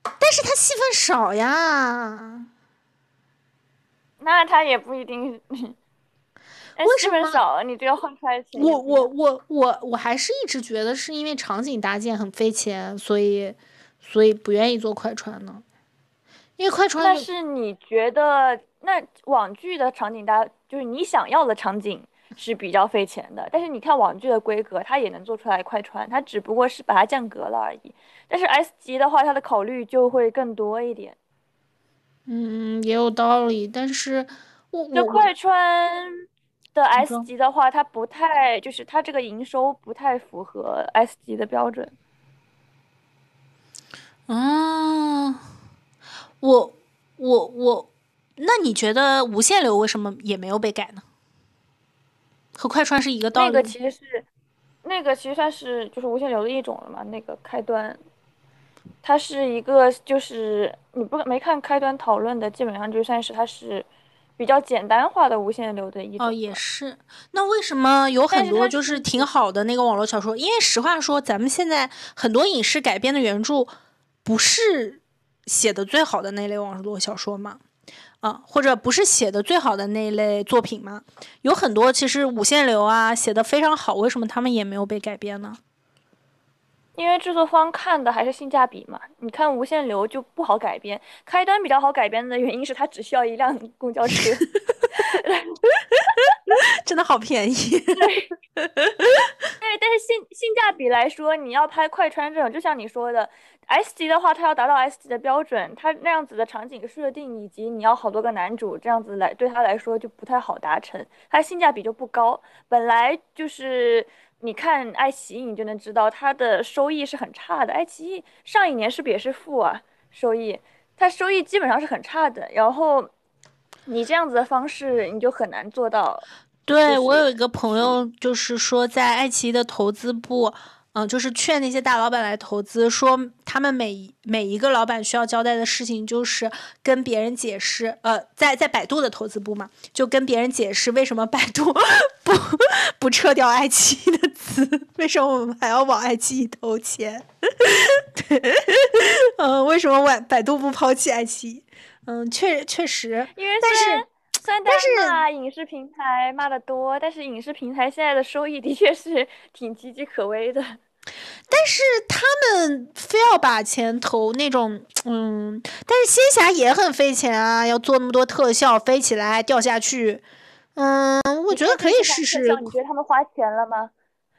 但是他戏份少呀，那他也不一定。为什么少？你这要换出来钱？我还是一直觉得是因为场景搭建很费钱，所以不愿意做快穿呢。因为快穿，但是你觉得那网剧的场景就是你想要的场景是比较费钱的，但是你看网剧的规格它也能做出来快穿，它只不过是把它降格了而已，但是 S 级的话它的考虑就会更多一点。嗯，也有道理，但是这快穿的 S 级的话它不太就是它这个营收不太符合 S 级的标准。嗯，那你觉得无限流为什么也没有被改呢？和快穿是一个道理。那个其实算是就是无限流的一种了嘛。那个开端，它是一个就是你不没看开端讨论的，基本上就算是它是比较简单化的无限流的一种。哦，也是。那为什么有很多就是挺好的那个网络小说？因为实话说，咱们现在很多影视改编的原著不是写的最好的那类网络小说嘛，啊，或者不是写的最好的那类作品嘛，有很多其实五线流啊写的非常好，为什么他们也没有被改编呢？因为制作方看的还是性价比嘛，你看无限流就不好改编，开端比较好改编的原因是它只需要一辆公交车。真的好便宜。对，但是性价比来说，你要拍快穿这种，就像你说的 S 级的话，它要达到 S 级的标准，它那样子的场景设定以及你要好多个男主这样子来，对它来说就不太好达成，它性价比就不高。本来就是你看爱奇艺，你就能知道它的收益是很差的。爱奇艺上一年是不是也是负啊收益？它收益基本上是很差的。然后你这样子的方式，你就很难做到。对，我有一个朋友，就是说在爱奇艺的投资部，就是劝那些大老板来投资，说他们每一个老板需要交代的事情就是跟别人解释，在百度的投资部嘛，就跟别人解释为什么百度不撤掉爱奇艺的资，为什么我们还要往爱奇艺投钱？对，为什么百度不抛弃爱奇艺？确实，因为虽然骂影视平台骂得多，但是影视平台现在的收益的确是挺岌岌可危的。但是他们非要把钱投那种，但是仙侠也很费钱啊，要做那么多特效，飞起来掉下去，我觉得可以试试。你觉得他们花钱了吗？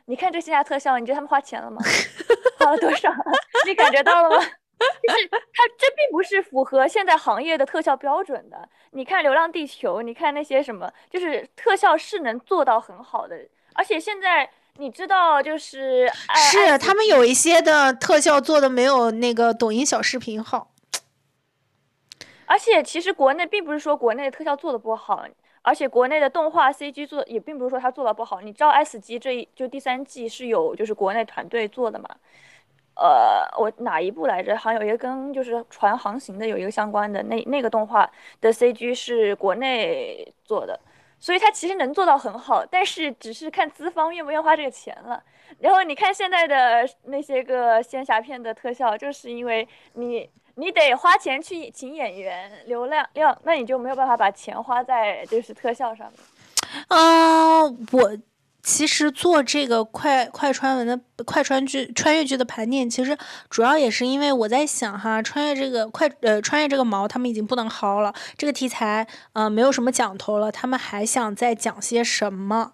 你看这仙侠特效，你觉得他们花钱了吗？花了多少？你感觉到了吗？就是它这并不是符合现在行业的特效标准的。你看《流浪地球》，你看那些什么，就是特效是能做到很好的，而且现在你知道，就是他们有一些的特效做的没有那个抖音小视频好。而且其实国内并不是说国内的特效做的不好，而且国内的动画 CG 做也并不是说它做的不好。你知道 S 级就第三季是有就是国内团队做的嘛？我哪一部来着？好像有一个跟就是船航行的有一个相关的，那个动画的 CG 是国内做的，所以它其实能做到很好，但是只是看资方愿不愿花这个钱了。然后你看现在的那些个仙侠片的特效，就是因为你得花钱去请演员流量，那你就没有办法把钱花在就是特效上面。我其实做这个快穿越剧的盘点，其实主要也是因为我在想哈，穿越这个毛他们已经不能薅了，这个题材没有什么讲头了，他们还想再讲些什么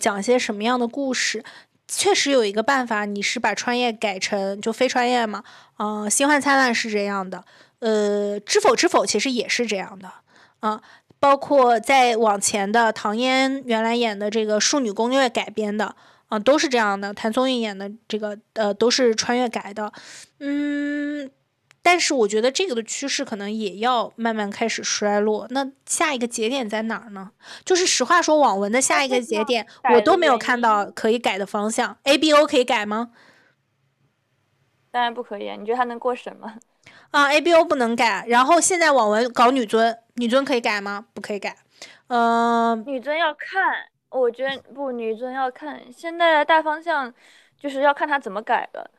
讲些什么样的故事？确实有一个办法，你是把穿越改成就非穿越嘛？星汉灿烂是这样的，知否其实也是这样的啊。包括再往前的唐嫣原来演的这个《庶女攻略》改编的都是这样的，谭松韵演的这个都是穿越改的，但是我觉得这个的趋势可能也要慢慢开始衰落。那下一个节点在哪儿呢？就是实话说，网文的下一个节点我都没有看到可以改的方向。ABO 可以改吗？当然不可以，你觉得它能过审吗？ABO 不能改，然后现在网文搞女尊可以改吗？不可以改。女尊要看，我觉得不，女尊要看，现在的大方向就是要看她怎么改了。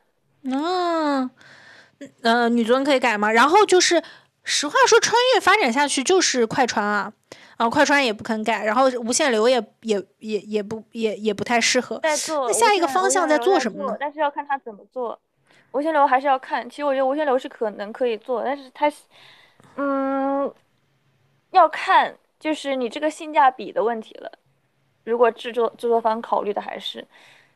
女尊可以改吗？然后就是实话说，穿越发展下去就是快穿啊，快穿也不肯改，然后无限流也不太适合。那下一个方向在做什么呢？但是要看她怎么做。无限流还是要看，其实我觉得无限流是可以做，但是它，要看就是你这个性价比的问题了。如果制作方考虑的还是，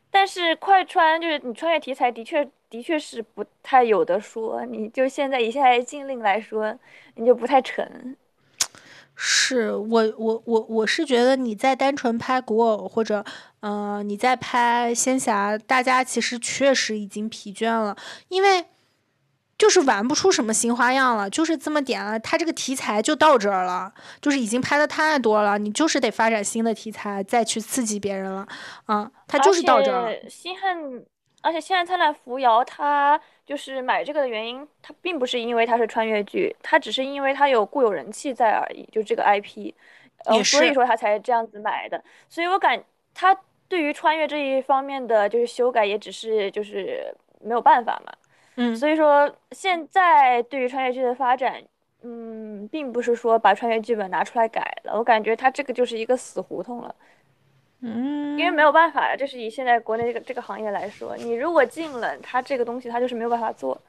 但是快穿就是你穿越题材的确是不太有的说，你就现在禁令来说，你就不太成。是我是觉得你在单纯拍古偶或者你在拍仙侠，大家其实确实已经疲倦了，因为就是玩不出什么新花样了，就是这么点了，它这个题材就到这儿了，就是已经拍的太多了，你就是得发展新的题材再去刺激别人了它就是到这儿了。而且星汉灿烂扶摇，它就是买这个的原因，它并不是因为它是穿越剧，它只是因为它有固有人气在而已，就这个 IP， 所以说它才这样子买的。所以我感它对于穿越这一方面的就是修改，也只是就是没有办法嘛。所以说现在对于穿越剧的发展，并不是说把穿越剧本拿出来改了，我感觉它这个就是一个死胡同了。因为没有办法，就是以现在国内这个行业来说，你如果进了它这个东西，它就是没有办法做。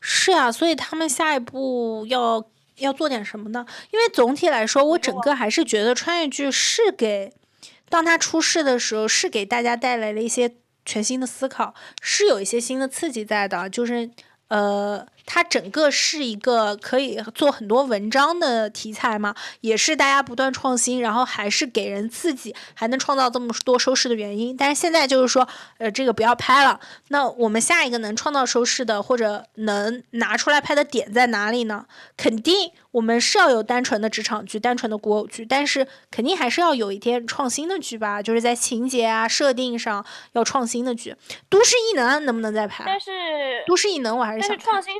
是啊，所以他们下一步要做点什么呢？因为总体来说，我整个还是觉得穿越剧是给，当它出世的时候，是给大家带来了一些全新的思考，是有一些新的刺激在的，就是它整个是一个可以做很多文章的题材嘛，也是大家不断创新，然后还是给人刺激，还能创造这么多收视的原因。但是现在就是说，这个不要拍了。那我们下一个能创造收视的，或者能拿出来拍的点在哪里呢？肯定我们是要有单纯的职场剧、单纯的古偶剧，但是肯定还是要有一点创新的剧吧，就是在情节啊、设定上要创新的剧。都市异能能不能再拍？但是都市异能我还是想看。但是创新，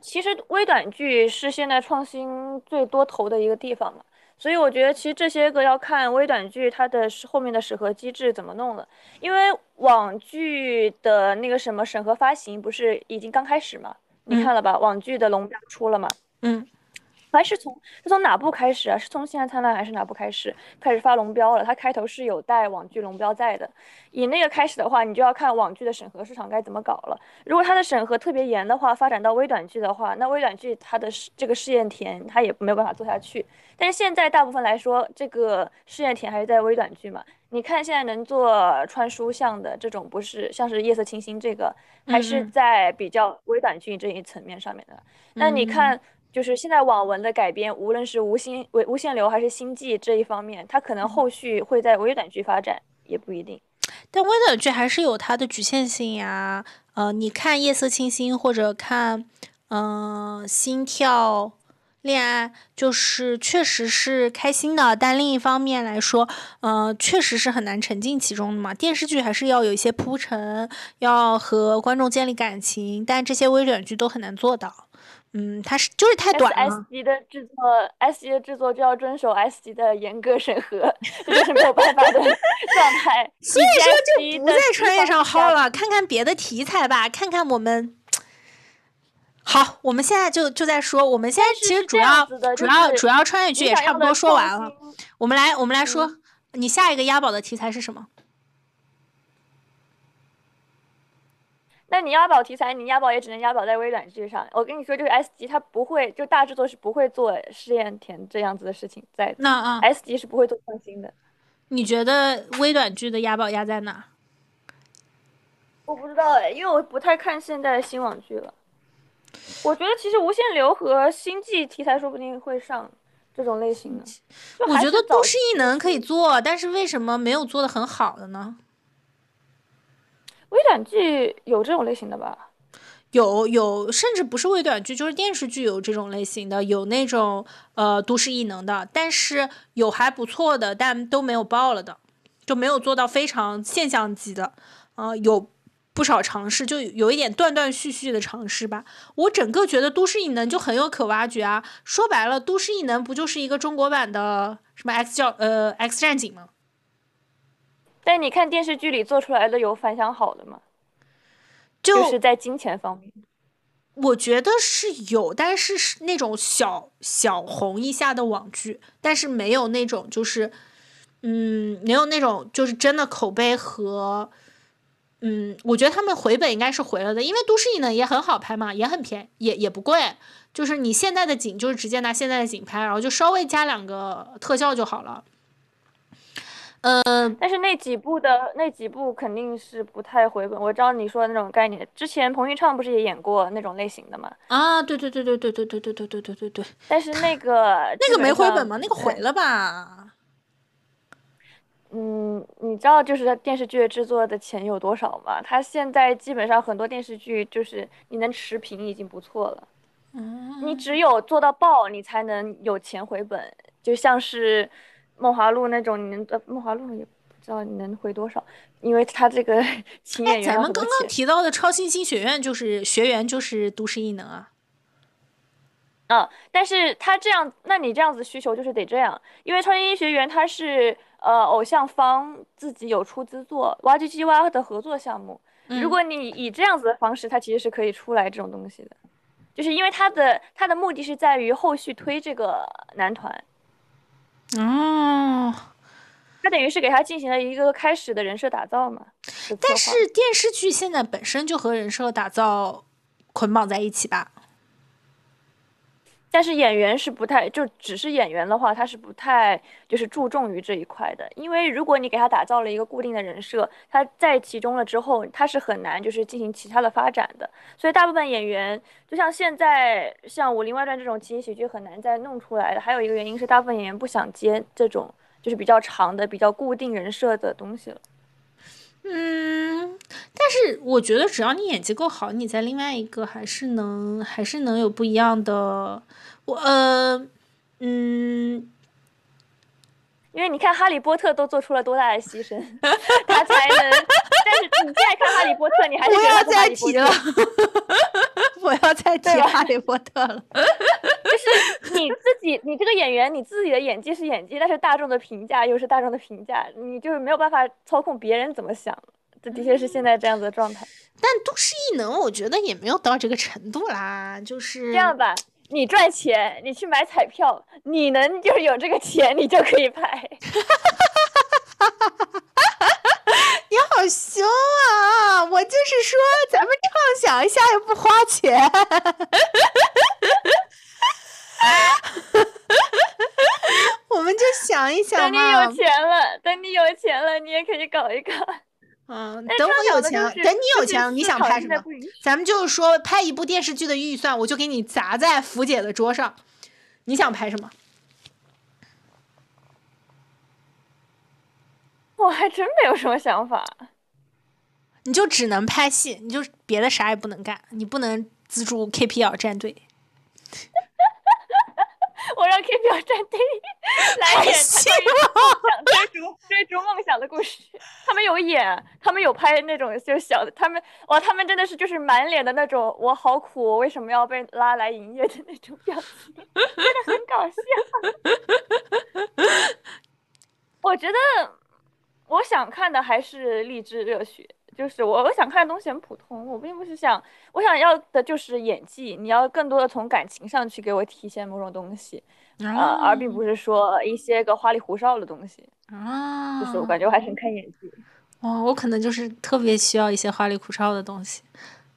其实微短剧是现在创新最多头的一个地方嘛，所以我觉得其实这些个要看微短剧它的后面的审核机制怎么弄了，因为网剧的那个什么审核发行不是已经刚开始嘛？你看了吧？网剧的龙标出了嘛？嗯。还是从哪部开始啊？是从《星汉灿烂》还是哪部开始发龙标了？它开头是有带网剧龙标在的，以那个开始的话，你就要看网剧的审核市场该怎么搞了。如果它的审核特别严的话，发展到微短剧的话，那微短剧它的这个试验田它也没有办法做下去。但是现在大部分来说，这个试验田还是在微短剧嘛。你看现在能做穿书向的这种，不是像是夜色清心这个，还是在比较微短剧这一层面上面的。那你看。就是现在网文的改编，无论是无限流还是星际这一方面，它可能后续会在微短剧发展，也不一定。但微短剧还是有它的局限性呀。你看《夜色清心》或者看《心跳恋爱》，就是确实是开心的，但另一方面来说，确实是很难沉浸其中的嘛。电视剧还是要有一些铺陈，要和观众建立感情，但这些微短剧都很难做到。它是就是太短了。S 级的制作 ，S 级的制作就要遵守 S 级的严格审核，这就是没有办法的状态。所以说就不在穿越上薅了，看看别的题材吧，看看我们。好，我们现在就在说，我们现在其实主要穿越剧也差不多说完了。我们来说，你下一个押宝的题材是什么？那你押宝题材，你押宝也只能押宝在微短剧上。我跟你说，就是 S 级它不会，就大制作是不会做试验田这样子的事情在的。那S 级是不会做创新的。你觉得微短剧的押宝押在哪？我不知道哎，因为我不太看现在的新网剧了。我觉得其实无限流和星际题材说不定会上这种类型的。我觉得都市异能可以做，但是为什么没有做得很好的呢？微短剧有这种类型的吧？有，甚至不是微短剧，就是电视剧有这种类型的，有那种都市异能的，但是有还不错的，但都没有爆了的，就没有做到非常现象级的。有不少尝试，就有一点断断续续的尝试吧。我整个觉得都市异能就很有可挖掘啊。说白了，都市异能不就是一个中国版的什么 X 战警吗？但你看电视剧里做出来的有反响好的吗？就是在金钱方面，我觉得是有，但是那种小小红一下的网剧，但是没有那种就是，没有那种就是真的口碑和，我觉得他们回本应该是回了的，因为都市异能也很好拍嘛，也很便宜，也不贵，就是你现在的景就是直接拿现在的景拍，然后就稍微加两个特效就好了。但是那几部肯定是不太回本。我知道你说的那种概念，之前彭昱畅不是也演过那种类型的吗？啊，对。但是那个没回本吗？那个回了吧？你知道就是电视剧制作的钱有多少吗？他现在基本上很多电视剧就是你能持平已经不错了。你只有做到爆，你才能有钱回本，就像是。梦华录那种，你能梦华录也不知道你能回多少，因为他这个请演员。咱们刚刚提到的超新星学院就是学员就是都市异能啊。但是他这样，那你这样子需求就是得这样，因为超新星学员他是偶像方自己有出资做挖机机挖的合作项目，如果你以这样子的方式，他其实是可以出来这种东西的，就是因为他的目的是在于后续推这个男团。他等于是给他进行了一个开始的人设打造嘛。但是电视剧现在本身就和人设打造捆绑在一起吧？但是演员是不太，就只是演员的话，他是不太就是注重于这一块的，因为如果你给他打造了一个固定的人设，他在其中了之后，他是很难就是进行其他的发展的。所以大部分演员，就像现在像《武林外传》这种情景喜剧很难再弄出来的，还有一个原因是大部分演员不想接这种就是比较长的、比较固定人设的东西了。嗯，但是我觉得只要你演技够好，你在另外一个还是能有不一样的。因为你看哈利波特都做出了多大的牺牲，他才能。但是你再看哈利波特，你还是觉得他不要再提了，不要再提哈利波特了。就是你自己，你这个演员，你自己的演技是演技，但是大众的评价又是大众的评价，你就是没有办法操控别人怎么想。这的确是现在这样子的状态。但都市异能，我觉得也没有到这个程度啦，就是这样吧。你赚钱，你去买彩票，你能就是有这个钱，你就可以拍。你好凶啊！我就是说，咱们畅想一下又不花钱。我们就想一想嘛。等你有钱了，你也可以搞一个。嗯，等我有钱，等你有钱，你想拍什么？咱们就是说，拍一部电视剧的预算，我就给你砸在福姐的桌上。你想拍什么？我还真没有什么想法。你就只能拍戏，你就别的啥也不能干，你不能资助 KPL 战队。我让 KPL 战队来演追逐梦想的故事。他们有演，他们有拍那种就是小的，他们真的是就是满脸的那种我好苦，我为什么要被拉来营业的那种表情，真的很搞笑。我觉得我想看的还是励志热血，就是我想看的东西很普通，我并不是想，我想要的就是演技，你要更多的从感情上去给我体现某种东西，而并不是说一些个花里胡哨的东西啊。就是我感觉我还是很看演技。哦，我可能就是特别需要一些花里胡哨的东西，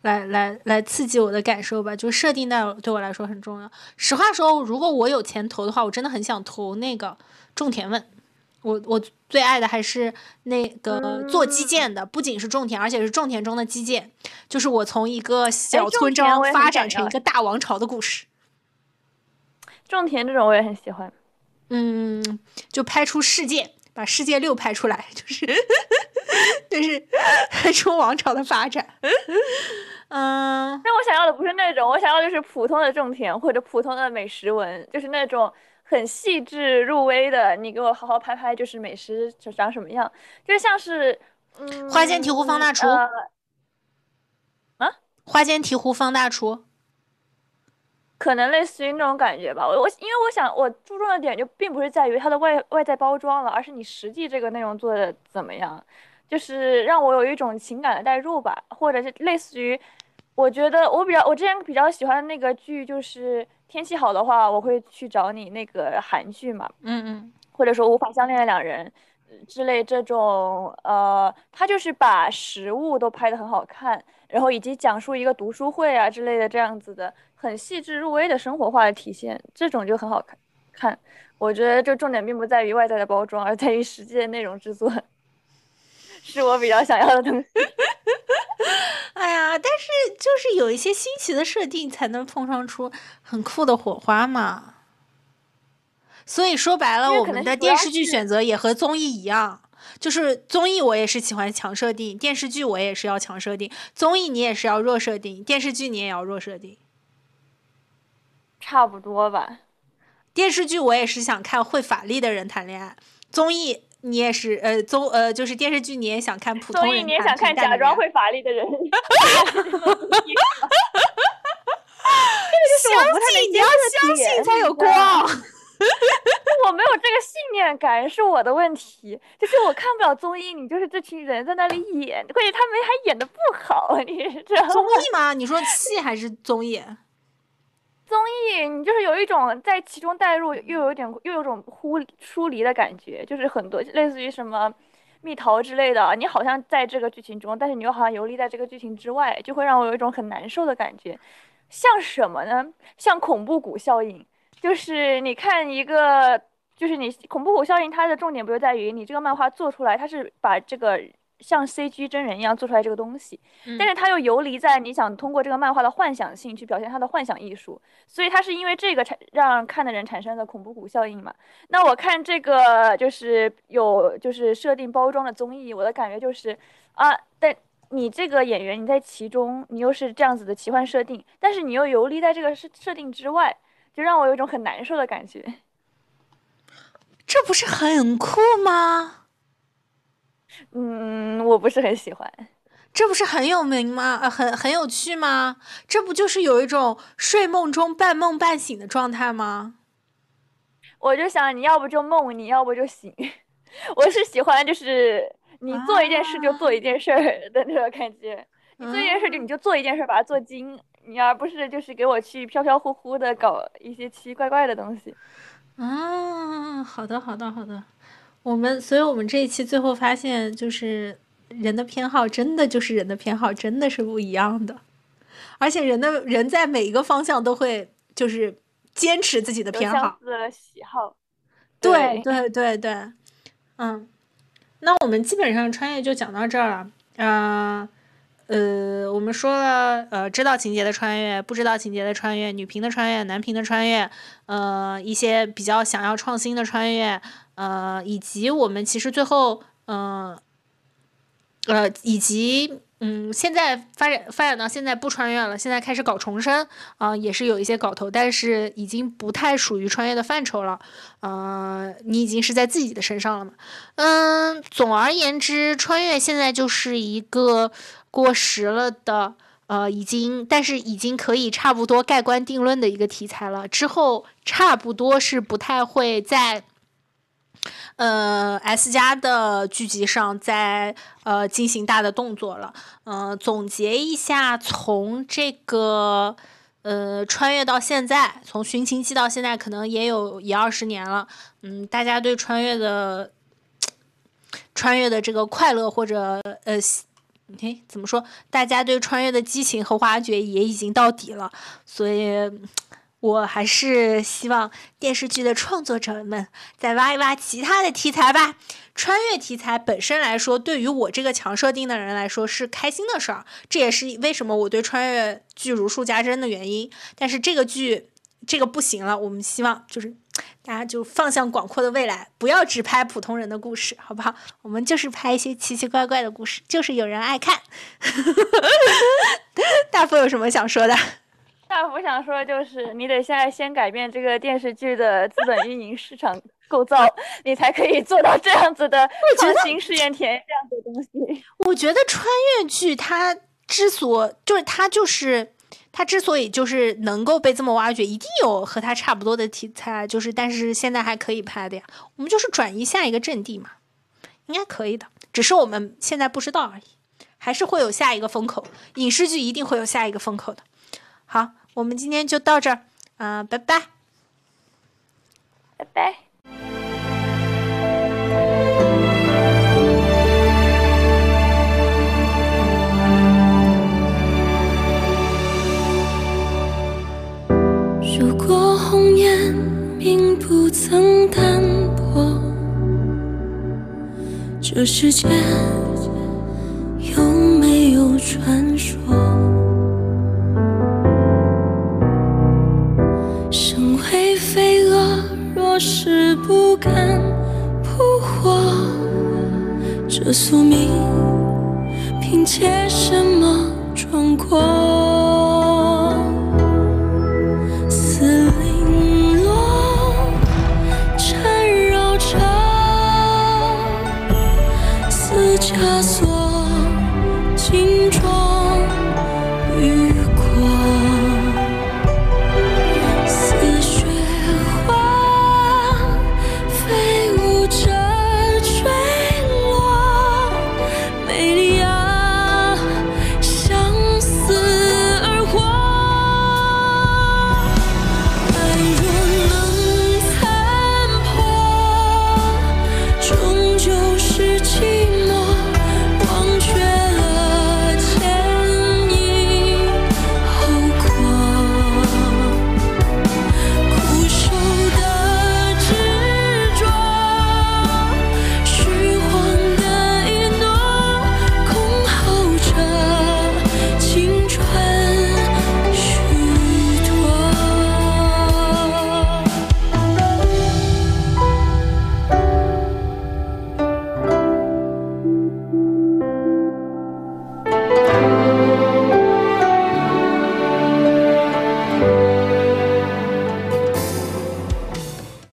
来刺激我的感受吧。就设定对我来说很重要。实话说，如果我有钱投的话，我真的很想投那个种田问。我最爱的还是那个做基建的，不仅是种田，而且是种田中的基建，就是我从一个小村庄发展成一个大王朝的故事。种田这种我也很喜欢。嗯，就拍出世界，把世界6拍出来，就是就是拍出王朝的发展。嗯，但我想要的不是那种，我想要就是普通的种田或者普通的美食文，就是那种。很细致入微的，你给我好好拍拍，就是美食就长什么样，就像是花间提壶方大厨花间提壶方大厨，可能类似于那种感觉吧。我因为我想我注重的点就并不是在于它的外在包装了，而是你实际这个内容做的怎么样，就是让我有一种情感的代入吧，或者是类似于。我觉得我之前比较喜欢的那个剧就是天气好的话我会去找你那个韩剧嘛，或者说无法相恋的两人之类这种，他就是把食物都拍得很好看，然后以及讲述一个读书会啊之类的这样子的很细致入微的生活化的体现，这种就很好看。我觉得就重点并不在于外在的包装，而在于实际的内容制作，是我比较想要的东西。哎呀，但是就是有一些新奇的设定才能碰撞出很酷的火花嘛。所以说白了，我们的电视剧选择也和综艺一样，就是综艺我也是喜欢强设定，电视剧我也是要强设定，综艺你也是要弱设定，电视剧你也要弱设定，差不多吧。电视剧我也是想看会法力的人谈恋爱，综艺。你也是就是电视剧你也想看普通人，所以你也想看假装会法力的人。相信，你要相信才有光。我没有这个信念感是我的问题，就是我看不了综艺，你就是这群人在那里演，关键他们还演得不好，你知道吗？综艺吗？你说戏还是综艺？综艺你就是有一种在其中带入，又有种疏离的感觉，就是很多类似于什么蜜桃之类的，你好像在这个剧情中，但是你又好像游离在这个剧情之外，就会让我有一种很难受的感觉。像什么呢？像恐怖谷效应，就是你看一个，就是你恐怖谷效应，它的重点不就在于你这个漫画做出来，它是把这个像 CG 真人一样做出来这个东西，但是它又游离在你想通过这个漫画的幻想性去表现它的幻想艺术，所以它是因为这个让看的人产生了恐怖谷效应嘛。那我看这个就是有就是设定包装的综艺，我的感觉就是啊，但你这个演员你在其中你又是这样子的奇幻设定，但是你又游离在这个设定之外，就让我有一种很难受的感觉。这不是很酷吗？我不是很喜欢。这不是很有名吗？很有趣吗？这不就是有一种睡梦中半梦半醒的状态吗？我就想，你要不就梦，你要不就醒。我是喜欢就是你做一件事就做一件事的那种感觉，你做一件事就你就做一件事，把它做精，你而不是就是给我去飘飘忽忽的搞一些奇怪怪的东西。啊，好的。所以我们这一期最后发现，就是人的偏好真的就是人的偏好，真的是不一样的，而且人在每一个方向都会就是坚持自己的偏好，相似的喜好。对，那我们基本上穿越就讲到这儿了。我们说了，知道情节的穿越，不知道情节的穿越，女频的穿越，男频的穿越，一些比较想要创新的穿越。以及我们其实最后，以及现在发展到现在不穿越了，现在开始搞重生啊，也是有一些搞头，但是已经不太属于穿越的范畴了。你已经是在自己的身上了嘛？总而言之，穿越现在就是一个过时了的，但是已经可以差不多盖棺定论的一个题材了。之后差不多是不太会在。S 家的剧集上在进行大的动作了。总结一下，从这个穿越到现在，从寻秦记到现在，可能也有20年了。大家对穿越的这个快乐或者怎么说？大家对穿越的激情和挖掘也已经到底了，所以。我还是希望电视剧的创作者们再挖一挖其他的题材吧。穿越题材本身来说，对于我这个强设定的人来说是开心的事儿，这也是为什么我对穿越剧如数家珍的原因。但是这个不行了，我们希望就是大家就放向广阔的未来，不要只拍普通人的故事，好不好？我们就是拍一些奇奇怪怪的故事，就是有人爱看。大夫有什么想说的？大夫想说就是，你得现在先改变这个电视剧的资本运营市场构造，你才可以做到这样子的创新试验田这样的东西。我觉得穿越剧它之所以就是能够被这么挖掘，一定有和它差不多的题材，就是但是现在还可以拍的呀。我们就是转移下一个阵地嘛，应该可以的，只是我们现在不知道而已，还是会有下一个风口，影视剧一定会有下一个风口的。好，我们今天就到这儿啊，拜拜，拜拜。如果红颜并不曾淡薄，这世界有没有传说？身为飞蛾，若是不敢扑火，这宿命凭借什么装过？